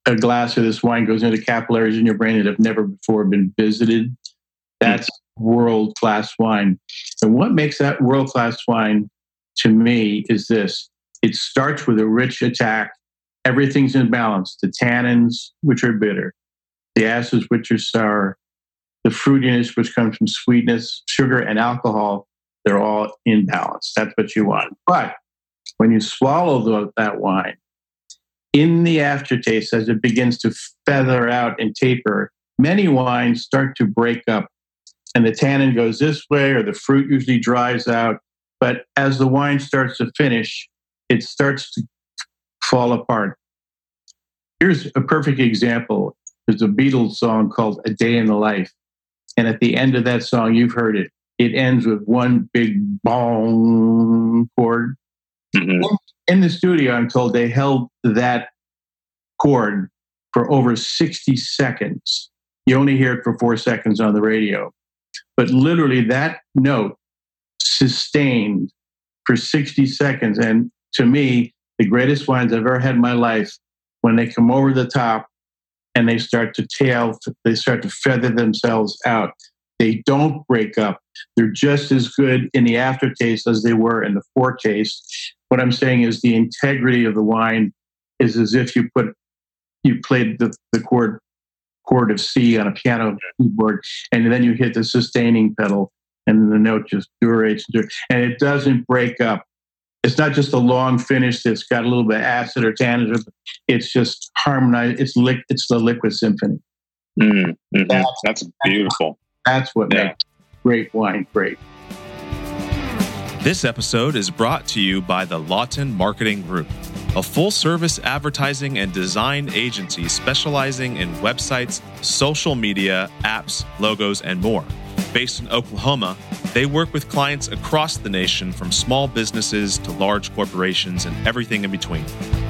a glass of this wine goes into capillaries in your brain that have never before been visited, that's world-class wine. And what makes that world-class wine to me is this. It starts with a rich attack. Everything's in balance. The tannins, which are bitter. The acids, which are sour. The fruitiness, which comes from sweetness, sugar, and alcohol. They're all in balance. That's what you want. But when you swallow the, that wine, in the aftertaste, as it begins to feather out and taper, many wines start to break up. And the tannin goes this way, or the fruit usually dries out. But as the wine starts to finish, it starts to fall apart. Here's a perfect example. There's a Beatles song called A Day in the Life. And at the end of that song, you've heard it. It ends with one big bong chord. Mm-hmm. In the studio, I'm told they held that chord for over sixty seconds. You only hear it for four seconds on the radio. But literally that note sustained for sixty seconds. And to me, the greatest wines I've ever had in my life, when they come over the top and they start to tail, they start to feather themselves out. They don't break up. They're just as good in the aftertaste as they were in the foretaste. What I'm saying is the integrity of the wine is as if you put you played the, the chord chord of C on a piano keyboard, and then you hit the sustaining pedal, and the note just durates, and it doesn't break up. It's not just a long finish that's got a little bit of acid or tannin. It's just harmonized. It's lick. It's the liquid symphony. Mm, mm-hmm. That's, that's beautiful. That's what yeah. makes great wine great. This episode is brought to you by the Lawton Marketing Group, a full-service advertising and design agency specializing in websites, social media, apps, logos, and more. Based in Oklahoma, they work with clients across the nation, from small businesses to large corporations and everything in between.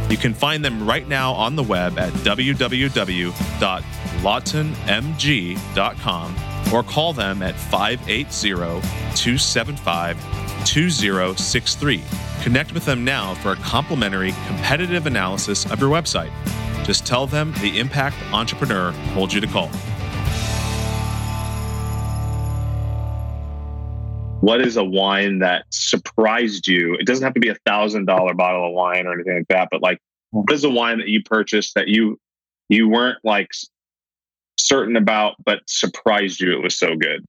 You can find them right now on the web at w w w dot lawton m g dot com or call them at five eight zero, two seven five, two zero six three. Connect with them now for a complimentary competitive analysis of your website. Just tell them the Impact Entrepreneur told you to call. What is a wine that surprised you? It doesn't have to be a thousand dollar bottle of wine or anything like that, but like, what is a wine that you purchased that you you weren't like certain about, but surprised you? It was so good.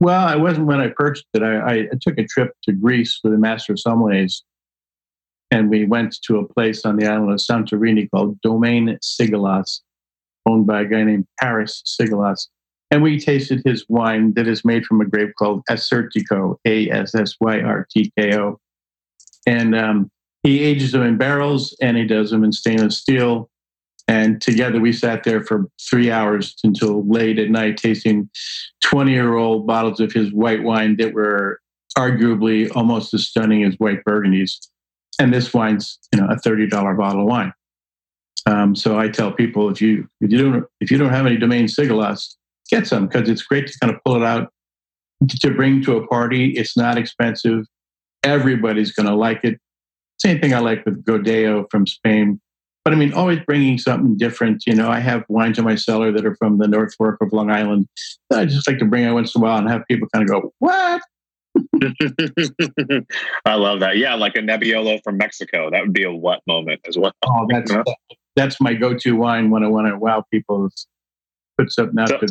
Well, I wasn't when I purchased it. I, I, I took a trip to Greece with a master of sommeliers, and we went to a place on the island of Santorini called Domaine Sigalas, owned by a guy named Paris Sigalas. And we tasted his wine that is made from a grape called Assyrtiko, A S S Y R T K O. And um, he ages them in barrels, and he does them in stainless steel. And together we sat there for three hours until late at night, tasting twenty-year-old bottles of his white wine that were arguably almost as stunning as white Burgundies. And this wine's, you know, a thirty dollar bottle of wine. Um, so I tell people, if you if you don't if you don't have any Domaine Sigalas, get some, because it's great to kind of pull it out to bring to a party. It's not expensive. Everybody's going to like it. Same thing I like with Godeo from Spain. But I mean, always bringing something different. You know, I have wines in my cellar that are from the North Fork of Long Island that I just like to bring out once in a while and have people kind of go, what? I love that. Yeah, like a Nebbiolo from Mexico. That would be a what moment as well. Oh, that's, that, that's my go-to wine when I want to wow people. Put something out so, to-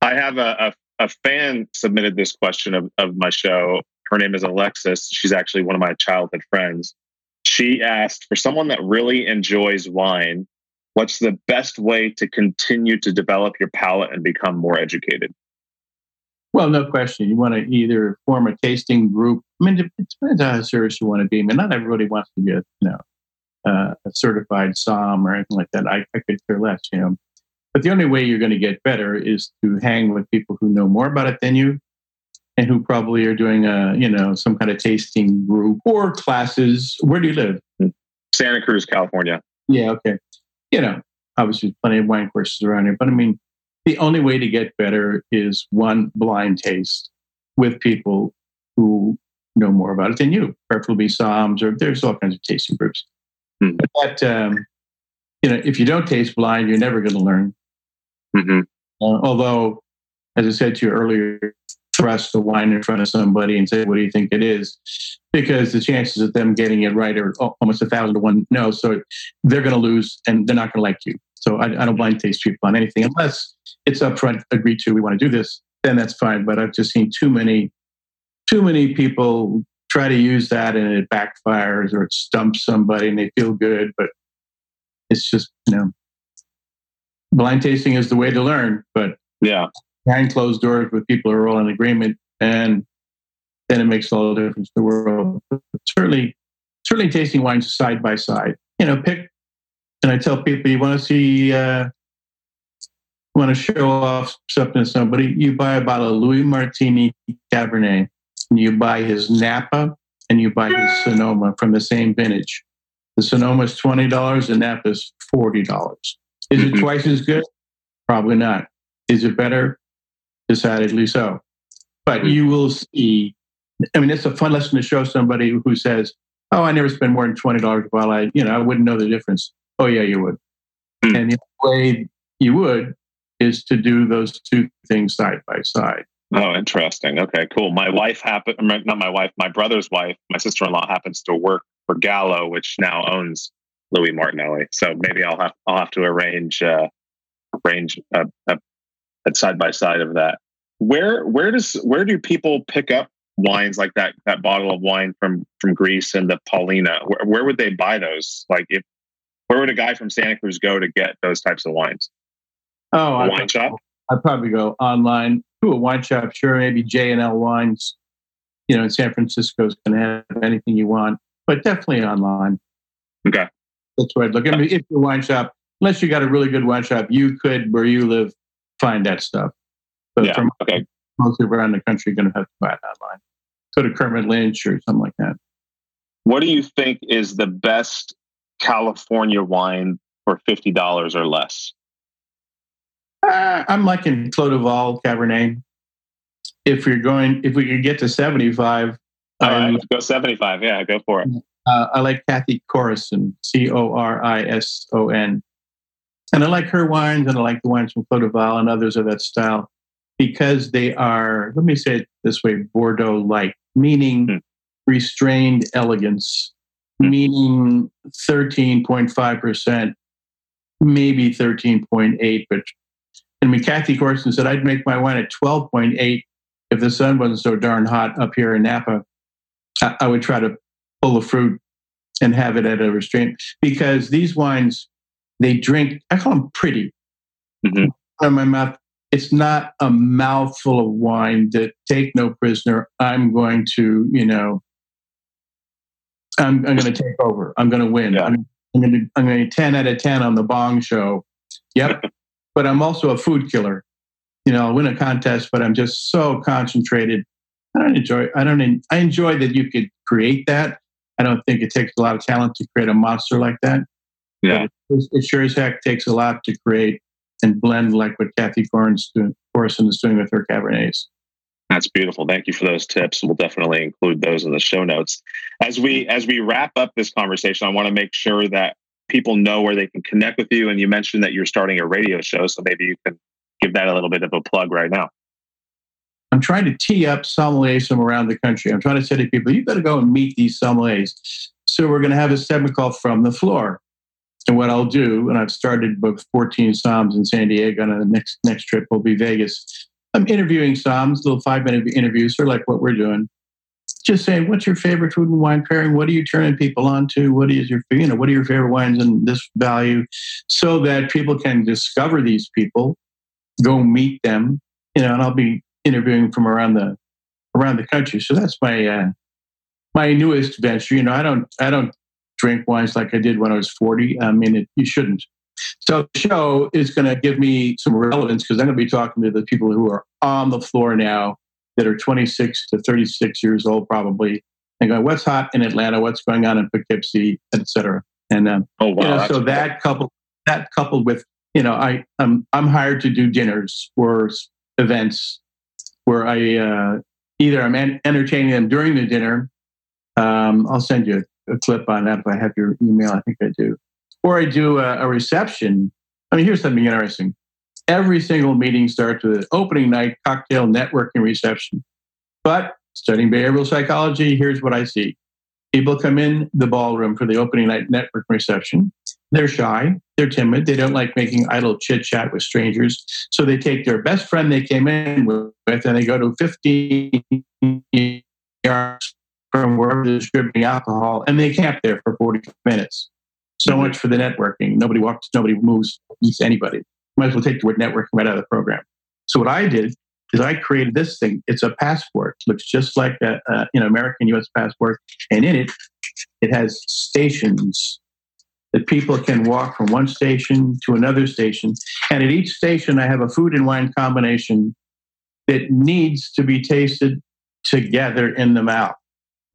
I have a, a, a fan submitted this question of, of my show. Her name is Alexis. She's actually one of my childhood friends. She asked, for someone that really enjoys wine, what's the best way to continue to develop your palate and become more educated? Well, no question. You want to either form a tasting group. I mean, it depends on how serious you want to be. I mean, not everybody wants to get, you know, uh, a certified S O M or anything like that. I, I could care less, you know. But the only way you're going to get better is to hang with people who know more about it than you, and who probably are doing a, you know, some kind of tasting group or classes. Where do you live? Santa Cruz, California. Yeah, okay. You know, obviously plenty of wine courses around here, but I mean, the only way to get better is one blind taste with people who know more about it than you. Preferably S O Ms, or there's all kinds of tasting groups. Hmm. But um, you know, if you don't taste blind, you're never going to learn. Mm-hmm. Uh, although, as I said to you earlier, trust the wine in front of somebody and say, what do you think it is? Because the chances of them getting it right are almost a thousand to one no. So they're going to lose, and they're not going to like you. So I, I don't blind taste people on anything unless it's upfront agreed to. We want to do this, then that's fine. But I've just seen too many, too many people try to use that, and it backfires, or it stumps somebody, and they feel good, but it's just, you know. Blind tasting is the way to learn, but yeah, behind closed doors with people who are all in agreement, and then it makes all the difference in the world. But certainly, certainly tasting wines side by side you know, pick. And I tell people, you want to see, uh, want to show off something to somebody, you buy a bottle of Louis Martini Cabernet, and you buy his Napa, and you buy his Sonoma from the same vintage. The Sonoma is twenty dollars and Napa is forty dollars. Is it twice as good? Probably not. Is it better? Decidedly so. But you will see, I mean, it's a fun lesson to show somebody who says, oh, I never spend more than twenty dollars a bottle. I, you know, I wouldn't know the difference. Oh, yeah, you would. Mm-hmm. And the way you would is to do those two things side by side. Oh, interesting. Okay, cool. My wife happened, not my wife, my brother's wife, my sister-in-law happens to work for Gallo, which now owns Louis Martinelli. So maybe I'll have I'll have to arrange uh, arrange a, a, a side by side of that. Where where does where do people pick up wines like that? That bottle of wine from, from Greece and the Paulina. Where, where would they buy those? Like, if where would a guy from Santa Cruz go to get those types of wines? Oh, a wine I'd, shop. I'd probably go online to a wine shop. Sure, maybe J and L Wines. You know, in San Francisco is going to have anything you want, but definitely online. Okay. That's where I'd look. I mean, if your wine shop, unless you got a really good wine shop, you could, where you live, find that stuff. So yeah, from okay. Mostly around the country, you're going to have to buy it online. Go to Kermit Lynch or something like that. What do you think is the best California wine for fifty dollars or less? Uh, I'm liking Clos du Val Cabernet. If you're going, if we could get to seventy-five, all right, um, go seventy-five. Yeah, go for it. Uh, I like Kathy Corison, C O R I S O N. And I like her wines, and I like the wines from Clos du Val and others of that style because they are, let me say it this way, Bordeaux-like, meaning mm. restrained elegance, mm. meaning thirteen point five percent, maybe thirteen point eight. But and when Kathy Corison said, I'd make my wine at twelve point eight if the sun wasn't so darn hot up here in Napa. I, I would try to full of fruit and have it at a restraint, because these wines, they drink, I call them pretty. Mm-hmm. Out of my mouth, it's not a mouthful of wine that take no prisoner. I'm going to, you know, I'm, I'm going to take over. I'm going to win. Yeah. I'm, I'm going to, I'm going to ten out of ten on the Bong Show. Yep. But I'm also a food killer. You know, I'll win a contest, but I'm just so concentrated. I don't enjoy, I don't, I enjoy that you could create that. I don't think it takes a lot of talent to create a monster like that. Yeah, but it, it sure as heck takes a lot to create and blend like what Kathy Corison is doing with her Cabernets. That's beautiful. Thank you for those tips. We'll definitely include those in the show notes. As we as we wrap up this conversation, I want to make sure that people know where they can connect with you. And you mentioned that you're starting a radio show, so maybe you can give that a little bit of a plug right now. I'm trying to tee up sommeliers from around the country. I'm trying to say to people, you better go and meet these sommeliers. So we're going to have a segment called From the Floor. And what I'll do, and I've started both fourteen somms in San Diego, and the next next trip will be Vegas. I'm interviewing somms, little five-minute interviews, sort of like what we're doing. Just saying, what's your favorite food and wine pairing? What are you turning people on to? What is your, you know, what are your favorite wines in this value? So that people can discover these people, go meet them, you know, and I'll be interviewing from around the around the country. So that's my uh, my newest venture. You know, I don't I don't drink wines like I did when I was forty. I mean, it, you shouldn't. So the show is going to give me some relevance because I'm going to be talking to the people who are on the floor now that are twenty-six to thirty-six years old probably, and going, what's hot in Atlanta? What's going on in Poughkeepsie, et cetera. And um, oh, wow, you know, so cool. that coupled that coupled with, you know, I I'm, I'm hired to do dinners or events where I uh, either I'm en- entertaining them during the dinner. Um, I'll send you a, a clip on that if I have your email. I think I do. Or I do a, a reception. I mean, here's something interesting. Every single meeting starts with an opening night cocktail networking reception. But studying behavioral psychology, here's what I see. People come in the ballroom for the opening night networking reception. They're shy. They're timid. They don't like making idle chit-chat with strangers. So they take their best friend they came in with and they go to fifteen yards from wherever they're distributing alcohol and they camp there for forty minutes. So mm-hmm. much for the networking. Nobody walks, nobody moves, meets anybody. Might as well take the word networking right out of the program. So what I did is I created this thing. It's a passport. It looks just like an you know, American U S passport. And in it, it has stations. that people can walk from one station to another station. And at each station, I have a food and wine combination that needs to be tasted together in the mouth.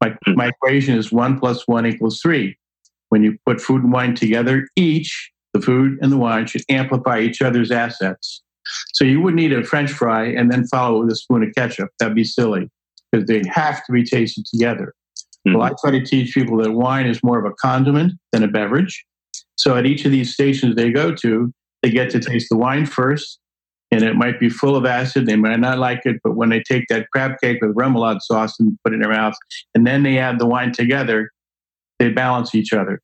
My, my equation is one plus one equals three. When you put food and wine together, each, the food and the wine, should amplify each other's assets. So you wouldn't eat a French fry and then follow it with a spoon of ketchup. That'd be silly, because they have to be tasted together. Mm-hmm. Well, I try to teach people that wine is more of a condiment than a beverage. So at each of these stations they go to, they get to taste the wine first, and it might be full of acid. They might not like it, but when they take that crab cake with remoulade sauce and put it in their mouth, and then they add the wine together, they balance each other.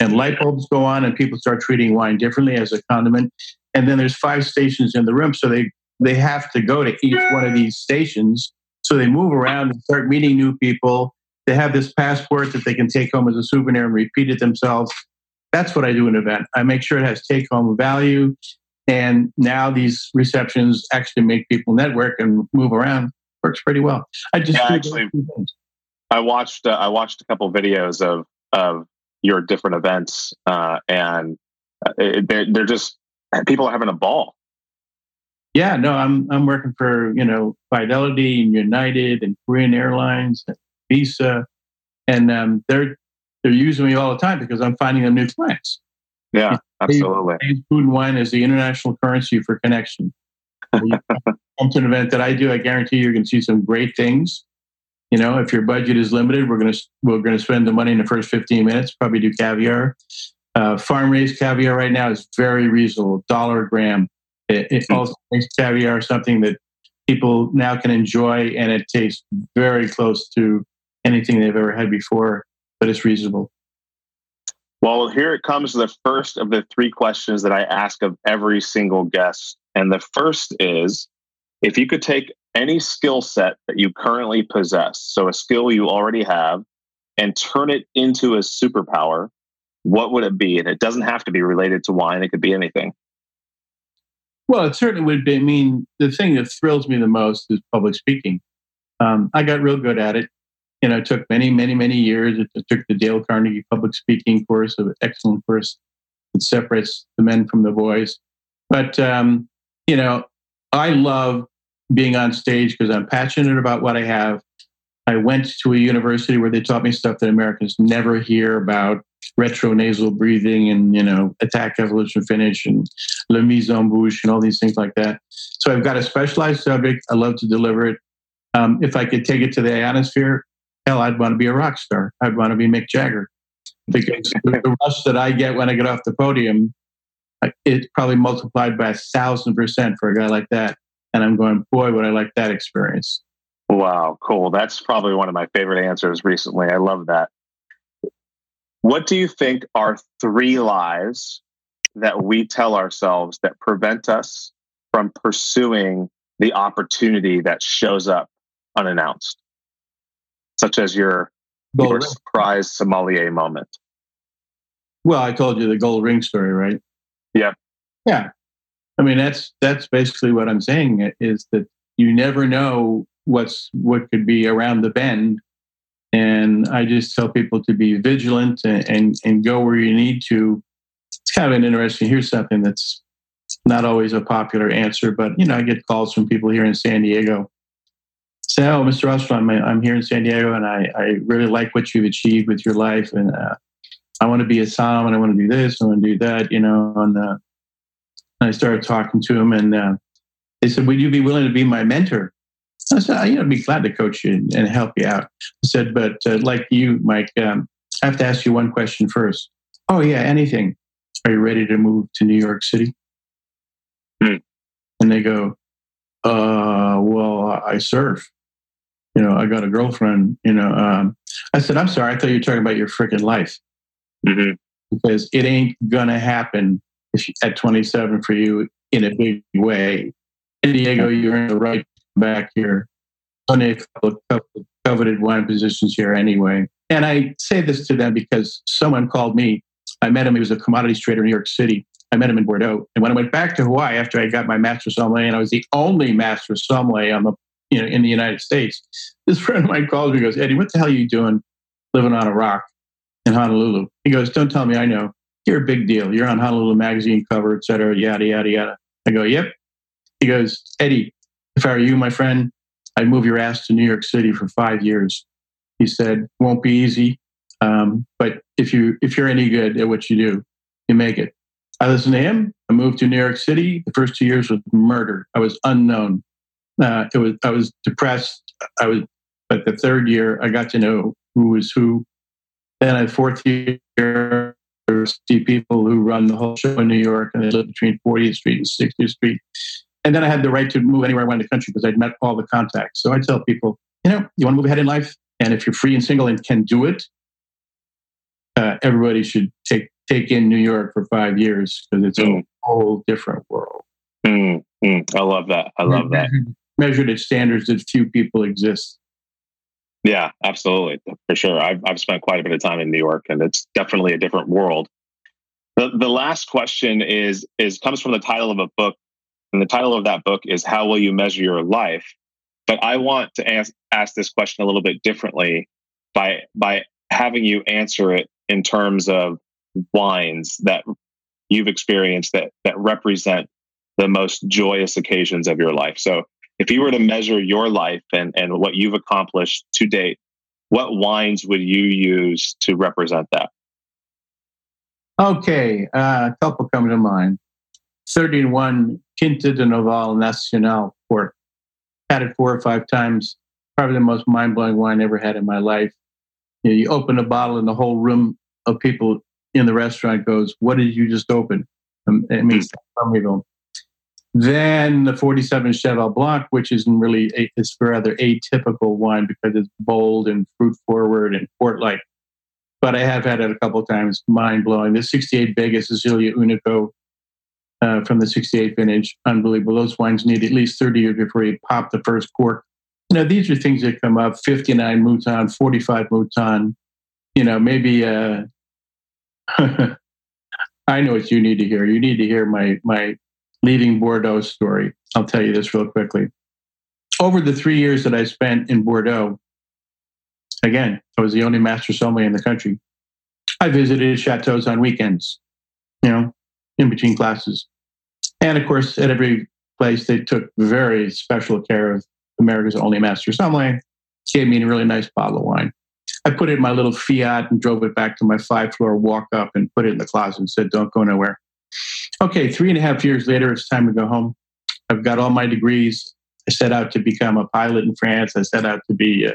And light bulbs go on, and people start treating wine differently as a condiment. And then there's five stations in the room, so they, they have to go to each one of these stations. So they move around and start meeting new people. They have this passport that they can take home as a souvenir and repeat it themselves. That's what I do in an event. I make sure it has take-home value. And now these receptions actually make people network and move around. Works pretty well. I just yeah, actually, I watched uh, I watched a couple of videos of of your different events, uh, and it, they're they're just people are having a ball. Yeah, no, I'm I'm working for you know Fidelity and United and Korean Airlines and Visa, and um, they're they're using me all the time because I'm finding them new clients. Yeah, absolutely. Food and wine is the international currency for connection. It's an event that I do. I guarantee you're going to see some great things. You know, if your budget is limited, we're going to we're going to spend the money in the first fifteen minutes. Probably do caviar. Uh, farm raised caviar right now is very reasonable, dollar a gram. It, it mm-hmm. also makes caviar something that people now can enjoy, and it tastes very close to anything they've ever had before, but it's reasonable. Well, here it comes, the first of the three questions that I ask of every single guest. And the first is, if you could take any skill set that you currently possess, so a skill you already have, and turn it into a superpower, what would it be? And it doesn't have to be related to wine. It could be anything. Well, it certainly would be. I mean, the thing that thrills me the most is public speaking. Um, I got real good at it. You know, it took many, many, many years. It took the Dale Carnegie public speaking course, an excellent course that separates the men from the boys. But, um, you know, I love being on stage because I'm passionate about what I have. I went to a university where they taught me stuff that Americans never hear about, retronasal breathing and, you know, attack, evolution, finish, and la mise en bouche and all these things like that. So I've got a specialized subject. I love to deliver it. Um, if I could take it to the ionosphere, hell, I'd want to be a rock star. I'd want to be Mick Jagger. Because the rush that I get when I get off the podium, it's probably multiplied by a thousand percent for a guy like that. And I'm going, boy, would I like that experience. Wow, cool. That's probably one of my favorite answers recently. I love that. What do you think are three lies that we tell ourselves that prevent us from pursuing the opportunity that shows up unannounced? Such as your, your surprise sommelier moment. Well, I told you the gold ring story, right? Yeah. Yeah. I mean, that's that's basically what I'm saying, is that you never know what's what could be around the bend. And I just tell people to be vigilant and, and, and go where you need to. It's kind of an interesting, here's something that's not always a popular answer, but, you know, I get calls from people here in San Diego. Say, oh, Mister Osterland, I'm here in San Diego, and I, I really like what you've achieved with your life, and uh, I want to be a som, and I want to do this, I want to do that, you know. And, uh, and I started talking to him, and uh, they said, would you be willing to be my mentor? I said, oh, you know, I'd be glad to coach you and help you out. I said, but uh, like you, Mike, um, I have to ask you one question first. Oh, yeah, anything. Are you ready to move to New York City? Mm. And they go, uh, well, I surf. You know, I got a girlfriend, you know. Um, I said, I'm sorry, I thought you were talking about your freaking life. Mm-hmm. Because it ain't going to happen if you, at twenty-seven for you in a big way. San Diego, you're in the right back here. Only a couple of coveted wine positions here anyway. And I say this to them because someone called me. I met him. He was a commodities trader in New York City. I met him in Bordeaux. And when I went back to Hawaii after I got my master sommelier, and I was the only master sommelier on the You know, in the United States, this friend of mine calls me and goes, Eddie, what the hell are you doing living on a rock in Honolulu? He goes, don't tell me I know. you're a big deal. You're on Honolulu magazine cover, et cetera, yada, yada, yada. I go, yep. He goes, Eddie, if I were you, my friend, I'd move your ass to New York City for five years. He said, won't be easy. Um, but if, you, if you're any good at what you do, you make it. I listened to him. I moved to New York City. The first two years was murder. I was unknown. Uh, it was, I was depressed. I was, but the third year, I got to know who was who. Then at fourth year, there see people who run the whole show in New York, and they live between fortieth Street and sixtieth Street. And then I had the right to move anywhere I wanted in the country because I'd met all the contacts. So I tell people, you know, you want to move ahead in life, and if you're free and single and can do it, uh, everybody should take take in New York for five years because it's mm. a whole different world. Mm, mm. I love that. I love that. Measured at standards that few people exist. Yeah, absolutely. For sure. I've, I've spent quite a bit of time in New York, and it's definitely a different world. The, the last question is, is comes from the title of a book. And the title of that book is How Will You Measure Your Life? But I want to ask, ask this question a little bit differently by, by having you answer it in terms of wines that you've experienced that, that represent the most joyous occasions of your life. So if you were to measure your life and, and what you've accomplished to date, what wines would you use to represent that? Okay, uh, a couple come to mind. thirty-one Quinta de Noval Nacional Port. Had it four or five times. Probably the most mind-blowing wine I ever had in my life. You know, you open a bottle and the whole room of people in the restaurant goes, what did you just open? Um, it means mm. Then the forty-seven Cheval Blanc, which isn't really, a, it's rather atypical wine because it's bold and fruit-forward and port-like. But I have had it a couple of times, mind-blowing. The sixty-eight Vega Sicilia Unico uh, from the sixty-eight vintage, unbelievable. Those wines need at least thirty years before you pop the first cork. You know, these are things that come up, fifty-nine Mouton, forty-five Mouton, you know, maybe... Uh, I know what you need to hear. You need to hear my my leaving Bordeaux story. I'll tell you this real quickly. Over the three years that I spent in Bordeaux, again, I was the only master sommelier in the country. I visited chateaus on weekends, you know, in between classes. And of course, at every place, they took very special care of America's only master sommelier. She gave me a really nice bottle of wine. I put it in my little Fiat and drove it back to my five-floor walk-up and put it in the closet and said, don't go nowhere. Okay, three and a half years later, it's time to go home. I've got all my degrees. I set out to become a pilot in France. I set out to be, uh,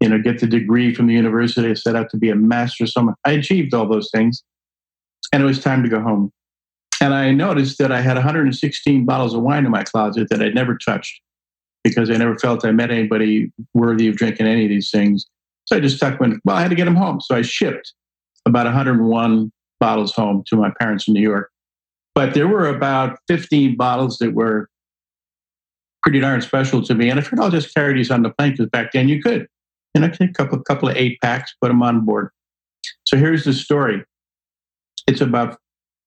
you know, get the degree from the university. I set out to be a master sommelier. I achieved all those things. And it was time to go home. And I noticed that I had one hundred sixteen bottles of wine in my closet that I'd never touched because I never felt I met anybody worthy of drinking any of these things. So I just stuck when, well, I had to get them home. So I shipped about one hundred one bottles home to my parents in New York. But there were about fifteen bottles that were pretty darn special to me. And I figured I'll just carry these on the plane because back then you could. And I took a couple, couple of eight packs, put them on board. So here's the story. It's about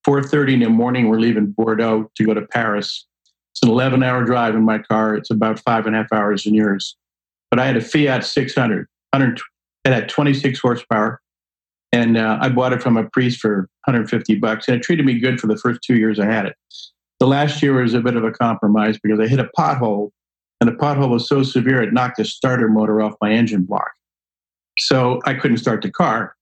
four thirty in the morning. We're leaving Bordeaux to go to Paris. It's an eleven-hour drive in my car. It's about five and a half hours in yours. But I had a Fiat six hundred. It had twenty-six horsepower, and uh, I bought it from a priest for one hundred fifty bucks, and it treated me good for the first two years I had it. The last year was a bit of a compromise because I hit a pothole, and the pothole was so severe it knocked the starter motor off my engine block. So I couldn't start the car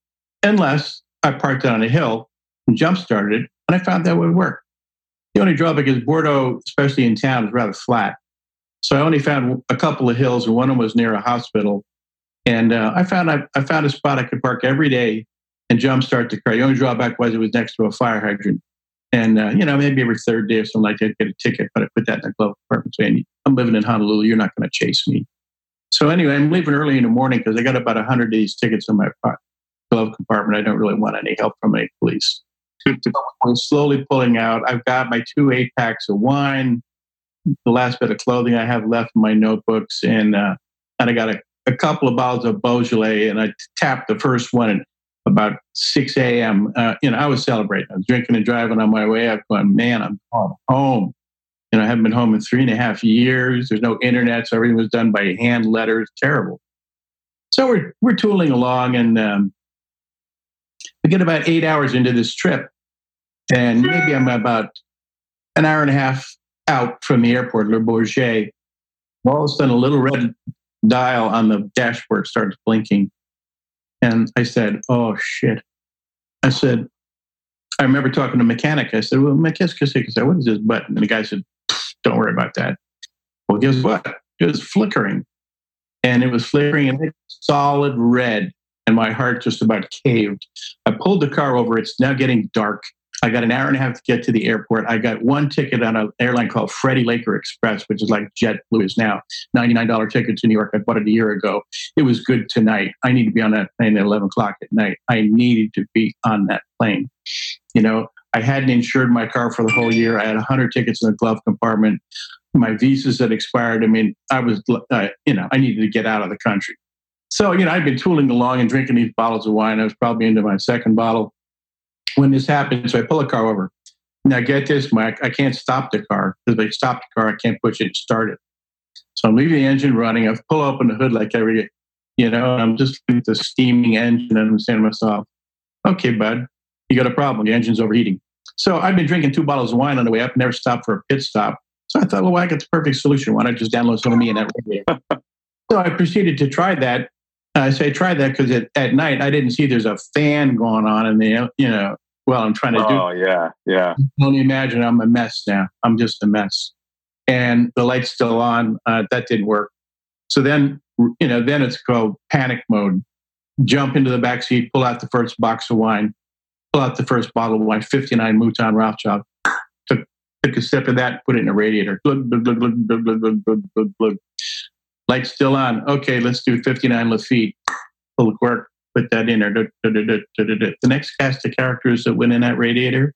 unless I parked it on a hill and jump-started it, and I found that would work. The only drawback is Bordeaux, especially in town, is rather flat. So I only found a couple of hills, and one of them was near a hospital. And uh, I found I, I found a spot I could park every day and jumpstart the car. The only drawback was it was next to a fire hydrant. And, uh, you know, maybe every third day or something like that, I'd get a ticket, but I put that in the glove compartment saying, I'm living in Honolulu, you're not going to chase me. So anyway, I'm leaving early in the morning because I got about one hundred of these tickets in my glove compartment. I don't really want any help from any police. So I'm slowly pulling out. I've got my two eight packs of wine, the last bit of clothing I have left in my notebooks, and, uh, and I got a a couple of bottles of Beaujolais, and I tapped the first one at about six a.m. Uh, you know, I was celebrating. I was drinking and driving on my way up going, man, I'm home. You know, I haven't been home in three and a half years. There's no internet, so everything was done by hand letters. Terrible. So we're we're tooling along, and um, I get about eight hours into this trip, and maybe I'm about an hour and a half out from the airport, Le Bourget. All of a sudden, a little red dial on the dashboard starts blinking. And I said, oh, shit. I said, I remember talking to a mechanic. I said, well, my kiss, kiss, kiss. I said, what is this button? And the guy said, don't worry about that. Well, guess what? It was flickering. And it was flickering and solid red. And my heart just about caved. I pulled the car over. It's now getting dark. I got an hour and a half to get to the airport. I got one ticket on an airline called Freddie Laker Express, which is like JetBlue is now. ninety-nine dollars ticket to New York. I bought it a year ago. It was good tonight. I need to be on that plane at eleven o'clock at night. I needed to be on that plane. You know, I hadn't insured my car for the whole year. I had one hundred tickets in the glove compartment. My visas had expired. I mean, I was, uh, you know, I needed to get out of the country. So, you know, I'd been tooling along and drinking these bottles of wine. I was probably into my second bottle when this happened. So I pull a car over. Now get this, Mike, I can't stop the car. Because if I stop the car, I can't push it to start it. So I'm leaving the engine running. I pull open the hood like every, you know, and I'm just with the steaming engine. And I'm saying to myself, okay, bud, you got a problem. The engine's overheating. So I've been drinking two bottles of wine on the way up, never stopped for a pit stop. So I thought, well, I got the perfect solution. Why not just download some of me in that radio? So I proceeded to try that. I say try that because at night I didn't see there's a fan going on in the, you know, well, I'm trying to do. Oh, yeah, yeah. You can only imagine I'm a mess now. I'm just a mess. And the light's still on. Uh, that didn't work. So then, you know, then it's called panic mode. Jump into the back seat, pull out the first box of wine, pull out the first bottle of wine, fifty-nine Mouton Rothschild. Took, took a sip of that, put it in a radiator. Glug, glug, glug, glug, glug, glug, glug, glug, glug. Light's still on. Okay, let's do fifty-nine Lafitte. Pull the cork, put that in there. Da, da, da, da, da, da. The next cast of characters that went in that radiator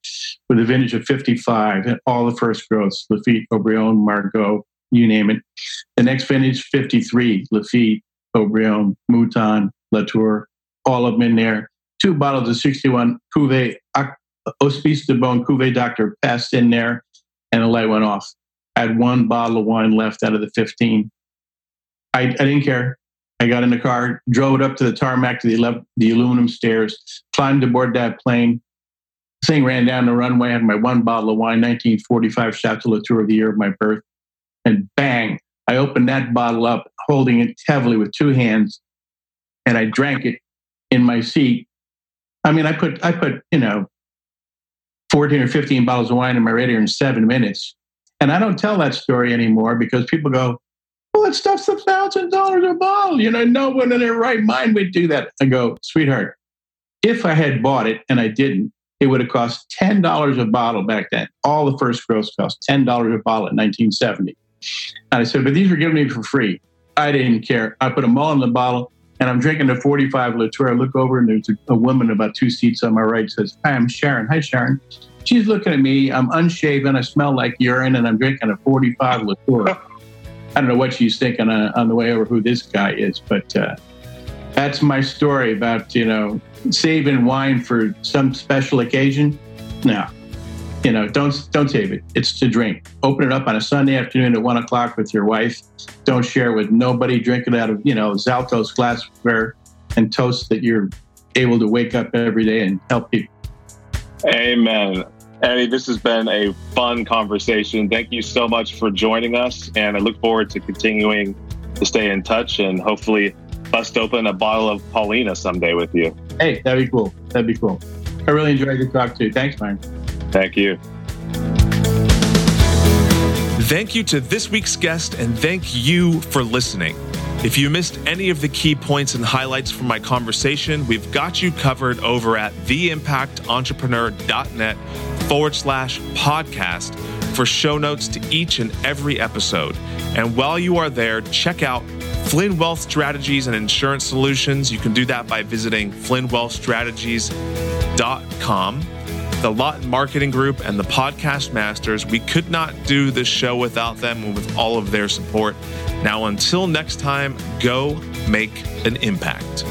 were the vintage of fifty-five and all the first growths, Lafitte, Aubryon, Margaux, you name it. The next vintage, fifty-three, Lafitte, Aubryon, Mouton, Latour, all of them in there. Two bottles of sixty-one Cuvée, Hospice de Beaune, Cuvée Doctor passed in there, and the light went off. I had one bottle of wine left out of the fifteen. I, I didn't care. I got in the car, drove it up to the tarmac to the, ele- the aluminum stairs, climbed aboard that plane. Thing ran down the runway. I had my one bottle of wine, nineteen forty-five Chateau Latour of the year of my birth. And bang, I opened that bottle up, holding it heavily with two hands. And I drank it in my seat. I mean, I put, I put, you know, fourteen or fifteen bottles of wine in my radiator in seven minutes. And I don't tell that story anymore because people go, well, that stuff's a thousand dollars a bottle. You know, no one in their right mind would do that. I go, sweetheart, if I had bought it and I didn't, it would have cost ten dollars a bottle back then. All the first growths cost ten dollars a bottle in nineteen seventy. And I said, but these were given to me for free. I didn't care. I put them all in the bottle and I'm drinking the forty-five Latour. I look over and there's a woman about two seats on my right says, hi, I'm Sharon. Hi, Sharon. She's looking at me. I'm unshaven. I smell like urine and I'm drinking a forty-five Latour. I don't know what she's thinking on, on the way over who this guy is, but uh, that's my story about, you know, saving wine for some special occasion. No, you know, don't don't save it. It's to drink. Open it up on a Sunday afternoon at one o'clock with your wife. Don't share with nobody. Drink it out of, you know, Zaltos glassware and toast that you're able to wake up every day and help people. Amen. Eddie, this has been a fun conversation. Thank you so much for joining us. And I look forward to continuing to stay in touch and hopefully bust open a bottle of Paulina someday with you. Hey, that'd be cool. That'd be cool. I really enjoyed your talk too. Thanks, man. Thank you. Thank you to this week's guest and thank you for listening. If you missed any of the key points and highlights from my conversation, we've got you covered over at the impact entrepreneur dot net forward slash podcast for show notes to each and every episode. And while you are there, check out Flynn Wealth Strategies and Insurance Solutions. You can do that by visiting flynn wealth strategies dot com. The Lawton Marketing Group and the Podcast Masters. We could not do this show without them and with all of their support. Now, until next time, go make an impact.